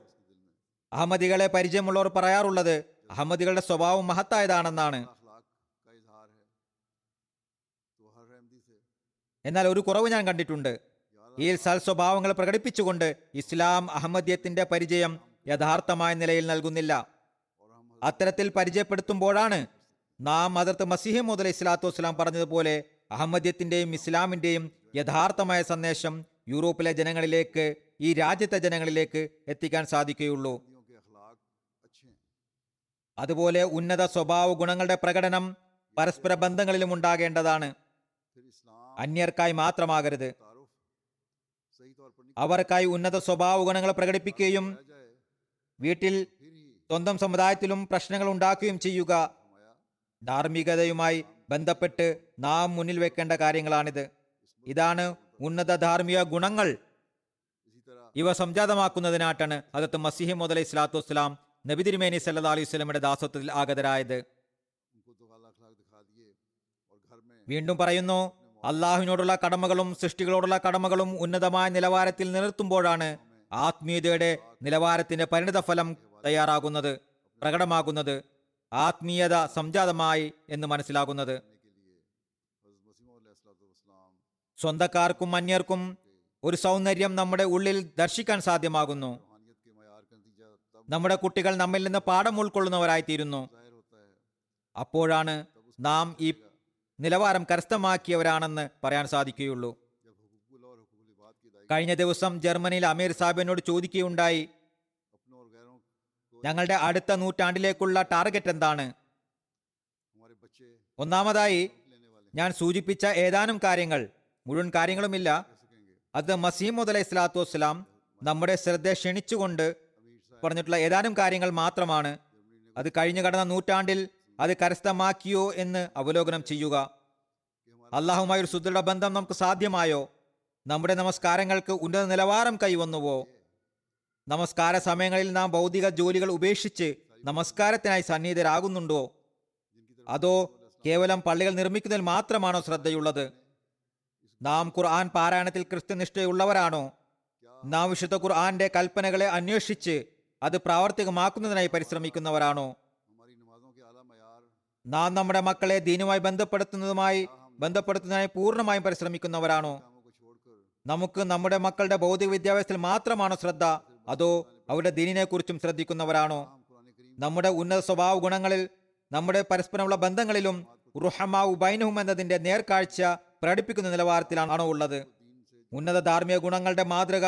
അഹമ്മദികളെ പരിചയമുള്ളവർ പറയാറുള്ളത് അഹമ്മദികളുടെ സ്വഭാവം മഹത്തായതാണെന്നാണ്. എന്നാൽ ഒരു കുറവ് ഞാൻ കണ്ടിട്ടുണ്ട്. ഈ സൽ സ്വഭാവങ്ങൾ പ്രകടിപ്പിച്ചുകൊണ്ട് ഇസ്ലാം അഹമ്മദിയത്തിന്റെ പരിചയം യഥാർത്ഥമായ നിലയിൽ നൽകുന്നില്ല. അത്തരത്തിൽ പരിചയപ്പെടുത്തുമ്പോഴാണ് നാം ഹദ്റത്ത് മസീഹ് മൗഊദ് അലൈഹി സ്വലാത്തു വസ്സലാം പറഞ്ഞതുപോലെ അഹമ്മദിയത്തിൻ്റെയും ഇസ്ലാമിൻ്റെയും യഥാർത്ഥമായ സന്ദേശം യൂറോപ്പിലെ ജനങ്ങളിലേക്ക്, ഈ രാജ്യത്തെ ജനങ്ങളിലേക്ക് എത്തിക്കാൻ സാധിക്കുകയുള്ളൂ. അതുപോലെ ഉന്നത സ്വഭാവ ഗുണങ്ങളുടെ പ്രകടനം പരസ്പര ബന്ധങ്ങളിലും ഉണ്ടാകേണ്ടതാണ്. അന്യർക്കായി മാത്രമാകരുത്. അവർക്കായി ഉന്നത സ്വഭാവ ഗുണങ്ങൾ പ്രകടിപ്പിക്കുകയും വീട്ടിൽ സ്വന്തം സമുദായത്തിലും പ്രശ്നങ്ങൾ ഉണ്ടാക്കുകയും ചെയ്യുക. ധാർമ്മികതയുമായി ബന്ധപ്പെട്ട് നാം മുന്നിൽ വെക്കേണ്ട കാര്യങ്ങളാണിത്. ഇതാണ് ഉന്നത ധാർമ്മിക ഗുണങ്ങൾ. ഇവ സംജാതമാക്കുന്നതിനായിട്ടാണ് ഹദരത്ത് മസീഹ് മൗഊദ് അലൈഹി സ്വലാത്തു വസ്സലാം നബി തിരുമേനി സല്ലല്ലാഹു അലൈഹി വസല്ലമയുടെ ദാസത്വത്തിൽ ആഗതരായത്. വീണ്ടും പറയുന്നു, അള്ളാഹുവിനോടുള്ള കടമകളും സൃഷ്ടികളോടുള്ള കടമകളും ഉന്നതമായ നിലവാരത്തിൽ നിലനിർത്തുമ്പോഴാണ് ആത്മീയതയുടെ നിലവാരത്തിന്റെ പരിണിതഫലം തയ്യാറാകുന്നത്, പ്രകടമാകുന്നത്, ആത്മീയത സംജാതമായി എന്ന് മനസ്സിലാകുന്നത്. സ്വന്തക്കാർക്കും അന്യർക്കും ഒരു സൗന്ദര്യം നമ്മുടെ ഉള്ളിൽ ദർശിക്കാൻ സാധ്യമാകുന്നു. നമ്മുടെ കുട്ടികൾ നമ്മിൽ നിന്ന് പാഠം ഉൾക്കൊള്ളുന്നവരായിത്തീരുന്നു. അപ്പോഴാണ് നാം ഈ നിലവാരം കരസ്ഥമാക്കിയവരാണെന്ന് പറയാൻ സാധിക്കുകയുള്ളൂ. കഴിഞ്ഞ ദിവസം ജർമ്മനിയിൽ അമീർ സാഹിബിനോട് ചോദിക്കുകയുണ്ടായി, ഞങ്ങളുടെ അടുത്ത നൂറ്റാണ്ടിലേക്കുള്ള ടാർഗറ്റ് എന്താണ്? ഒന്നാമതായി ഞാൻ സൂചിപ്പിച്ച ഏതാനും കാര്യങ്ങൾ, മുഴുവൻ കാര്യങ്ങളുമില്ല, അത് മസീഹ് മൗഊദ് അലൈഹി സ്വലാത്തു വസ്സലാം നമ്മുടെ ശ്രദ്ധ ക്ഷണിച്ചുകൊണ്ട് പറഞ്ഞിട്ടുള്ള ഏതാനും കാര്യങ്ങൾ മാത്രമാണ്. അത് കഴിഞ്ഞു കടന്ന നൂറ്റാണ്ടിൽ അത് കരസ്ഥമാക്കിയോ എന്ന് അവലോകനം ചെയ്യുക. അള്ളാഹുമായി ഒരു സുദൃഢ ബന്ധം നമുക്ക് സാധ്യമായോ? നമ്മുടെ നമസ്കാരങ്ങൾക്ക് ഉന്നത നിലവാരം കൈവന്നുവോ? നമസ്കാര സമയങ്ങളിൽ നാം ഭൗതിക ജോലികൾ ഉപേക്ഷിച്ച് നമസ്കാരത്തിനായി സന്നിഹിതരാകുന്നുണ്ടോ? അതോ കേവലം പള്ളികൾ നിർമ്മിക്കുന്നതിൽ മാത്രമാണോ ശ്രദ്ധയുള്ളത്? നാം ഖുർആൻ പാരായണത്തിൽ കൃത്യനിഷ്ഠയുള്ളവരാണോ? നാം വിശുദ്ധ ഖുർആന്റെ കൽപ്പനകളെ അന്വേഷിച്ച് അത് പ്രാവർത്തികമാക്കുന്നതിനായി പരിശ്രമിക്കുന്നവരാണോ? നാം നമ്മുടെ മക്കളെ ദീനുമായി ബന്ധപ്പെടുത്തുന്നതുമായി ബന്ധപ്പെടുത്തുന്നതിനായി പൂർണ്ണമായും പരിശ്രമിക്കുന്നവരാണോ? നമുക്ക് നമ്മുടെ മക്കളുടെ ഭൗതിക വിദ്യാഭ്യാസത്തിൽ മാത്രമാണോ ശ്രദ്ധ? അതോ അവരുടെ ദീനിനെ കുറിച്ചും ശ്രദ്ധിക്കുന്നവരാണോ? നമ്മുടെ ഉന്നത സ്വഭാവ ഗുണങ്ങളിൽ, നമ്മുടെ പരസ്പരമുള്ള ബന്ധങ്ങളിലും റുഹമാഉ ബൈനഹും എന്നതിന്റെ നേർക്കാഴ്ച പ്രകടിപ്പിക്കുന്ന നിലവാരത്തിലാണോ ഉള്ളത്? ഉന്നത ധാർമ്മിക ഗുണങ്ങളുടെ മാതൃക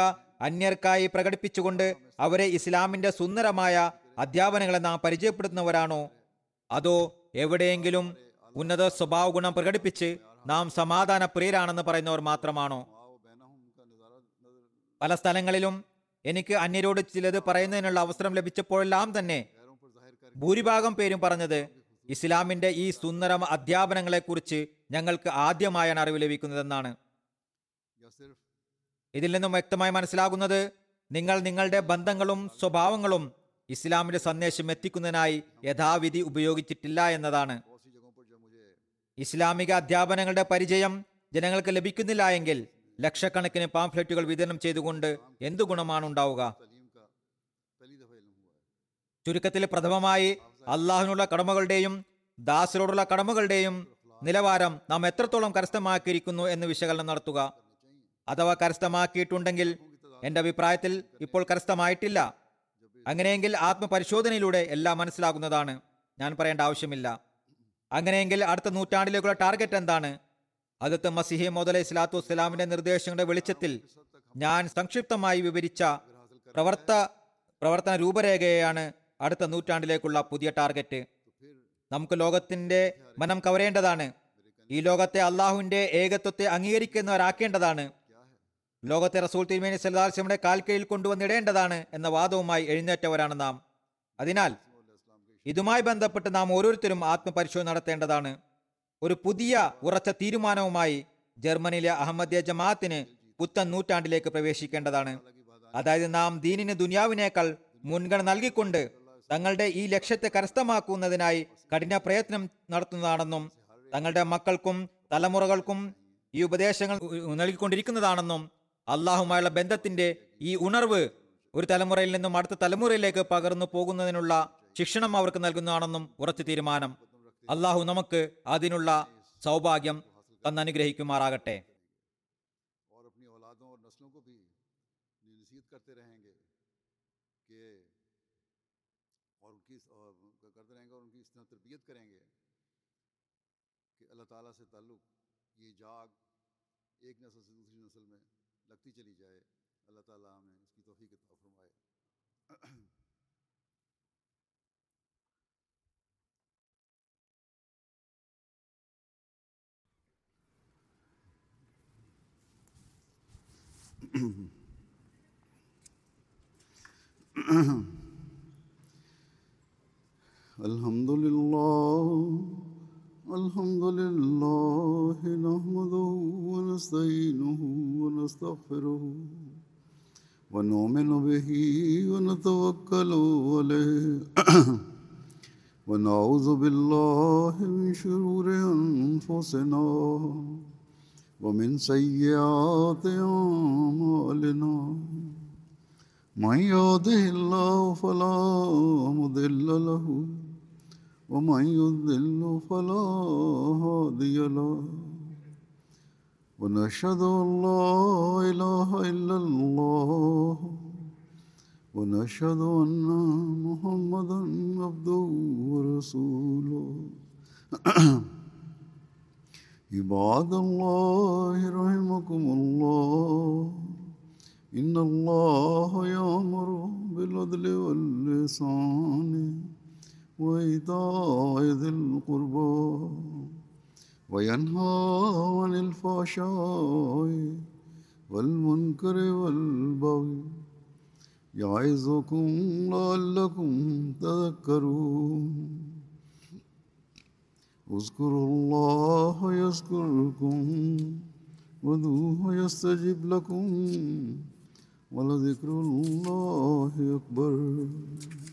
അന്യർക്കായി പ്രകടിപ്പിച്ചുകൊണ്ട് അവരെ ഇസ്ലാമിന്റെ സുന്ദരമായ അധ്യാപനങ്ങളെ നാം പരിചയപ്പെടുത്തുന്നവരാണോ? അതോ എവിടെയെങ്കിലും ഉന്നത സ്വഭാവ ഗുണം പ്രകടിപ്പിച്ച് നാം സമാധാന പ്രിയരാണെന്ന് പറയുന്നവർ മാത്രമാണോ? പല സ്ഥലങ്ങളിലും എനിക്ക് അന്യരോട് ചിലത് പറയുന്നതിനുള്ള അവസരം ലഭിച്ചപ്പോഴെല്ലാം തന്നെ ഭൂരിഭാഗം പേരും പറഞ്ഞത്, ഇസ്ലാമിന്റെ ഈ സുന്ദര അധ്യാപനങ്ങളെക്കുറിച്ച് ഞങ്ങൾക്ക് ആദ്യമായാണ് അറിവ് ലഭിക്കുന്നതെന്നാണ്. ഇതിൽ നിന്നും വ്യക്തമായി മനസ്സിലാകുന്നത്, നിങ്ങൾ നിങ്ങളുടെ ബന്ധങ്ങളും സ്വഭാവങ്ങളും ഇസ്ലാമിന്റെ സന്ദേശം എത്തിക്കുന്നതിനായി യഥാവിധി ഉപയോഗിച്ചിട്ടില്ല എന്നതാണ്. ഇസ്ലാമിക അധ്യാപനങ്ങളുടെ പരിചയം ജനങ്ങൾക്ക് ലഭിക്കുന്നില്ല എങ്കിൽ ലക്ഷക്കണക്കിന് പാംഫ്ലെറ്റുകൾ വിതരണം ചെയ്തുകൊണ്ട് എന്തു ഗുണമാണ് ഉണ്ടാവുക? ചുരുക്കത്തിൽ, പ്രഥമമായി അള്ളാഹുവിനുള്ള കടമകളുടെയും ദാസരോടുള്ള കടമകളുടെയും നിലവാരം നാം എത്രത്തോളം കരസ്ഥമാക്കിയിരിക്കുന്നു എന്ന് വിശകലനം നടത്തുക. അഥവാ കരസ്ഥമാക്കിയിട്ടുണ്ടെങ്കിൽ, എൻ്റെ അഭിപ്രായത്തിൽ ഇപ്പോൾ കരസ്ഥമായിട്ടില്ല, അങ്ങനെയെങ്കിൽ ആത്മപരിശോധനയിലൂടെ എല്ലാം മനസ്സിലാകുന്നതാണ്, ഞാൻ പറയേണ്ട ആവശ്യമില്ല. അങ്ങനെയെങ്കിൽ അടുത്ത നൂറ്റാണ്ടിലേക്കുള്ള ടാർഗറ്റ് എന്താണ്? ഹദരത്ത് മസീഹ് മൗഊദ് അലൈഹി സ്വലാത്തു വസ്സലാമിന്റെ നിർദ്ദേശങ്ങളുടെ വെളിച്ചത്തിൽ ഞാൻ സംക്ഷിപ്തമായി വിവരിച്ച പ്രവർത്ത പ്രവർത്തന രൂപരേഖയാണ് അടുത്ത നൂറ്റാണ്ടിലേക്കുള്ള പുതിയ ടാർഗറ്റ്. നമുക്ക് ലോകത്തിന്റെ മനം കവരേണ്ടതാണ്. ഈ ലോകത്തെ അള്ളാഹുവിന്റെ ഏകത്വത്തെ അംഗീകരിക്കുന്നവരാക്കേണ്ടതാണ്. ലോകത്തെ റസൂൽ തിരുമേനി സല്ലല്ലാഹു അലൈഹി വസല്ലമയുടെ കാൽക്കീഴിൽ കൊണ്ടുവന്നിടേണ്ടതാണ് എന്ന വാദവുമായി എഴുന്നേറ്റവരാണ് നാം. അതിനാൽ ഇതുമായി ബന്ധപ്പെട്ട് നാം ഓരോരുത്തരും ആത്മപരിശോധന നടത്തേണ്ടതാണ്. ഒരു പുതിയ ഉറച്ച തീരുമാനവുമായി ജർമ്മനിയിലെ അഹമ്മദിയ ജമാഅത്തിന് പുത്തൻ നൂറ്റാണ്ടിലേക്ക് പ്രവേശിക്കേണ്ടതാണ്. അതായത്, നാം ദീനിന് ദുനിയാവിനേക്കാൾ മുൻഗണന നൽകിക്കൊണ്ട് തങ്ങളുടെ ഈ ലക്ഷ്യത്തെ കരസ്ഥമാക്കുന്നതിനായി കഠിന പ്രയത്നം നടത്തുന്നതാണെന്നും തങ്ങളുടെ മക്കൾക്കും തലമുറകൾക്കും ഈ ഉപദേശങ്ങൾ നൽകിക്കൊണ്ടിരിക്കുന്നതാണെന്നും അള്ളാഹുമായുള്ള ബന്ധത്തിന്റെ ഈ ഉണർവ് ഒരു തലമുറയിൽ നിന്നും അടുത്ത തലമുറയിലേക്ക് പകർന്നു പോകുന്നതിനുള്ള ശിക്ഷണം അവർക്ക് നൽകുന്നതാണെന്നും ഉറച്ച തീരുമാനം. അള്ളാഹു നമുക്ക് അതിനുള്ള സൗഭാഗ്യം തന്നനുഗ്രഹിക്കുമാറാകട്ടെ. Alhamdulillah. الحمد لله نحمده ونستعينه ونستغفره ونؤمن به ونتوكل عليه ونعوذ بالله من شرور أنفسنا ومن سيئات أعمالنا من يهده الله فلا مضل له ومن يضل فلا هادي له ونشهد أن لا إله إلا الله ونشهد أن محمدا عبده ورسوله عباد الله رحمكم الله إن الله يأمر بالعدل والإحسان وإيتاء ذي القربى وينهى عن الفحشاء والمنكر والبغي يعظكم لعلكم تذكرون اذكروا الله يذكركم وادعوه يستجب لكم ولذكر الله أكبر.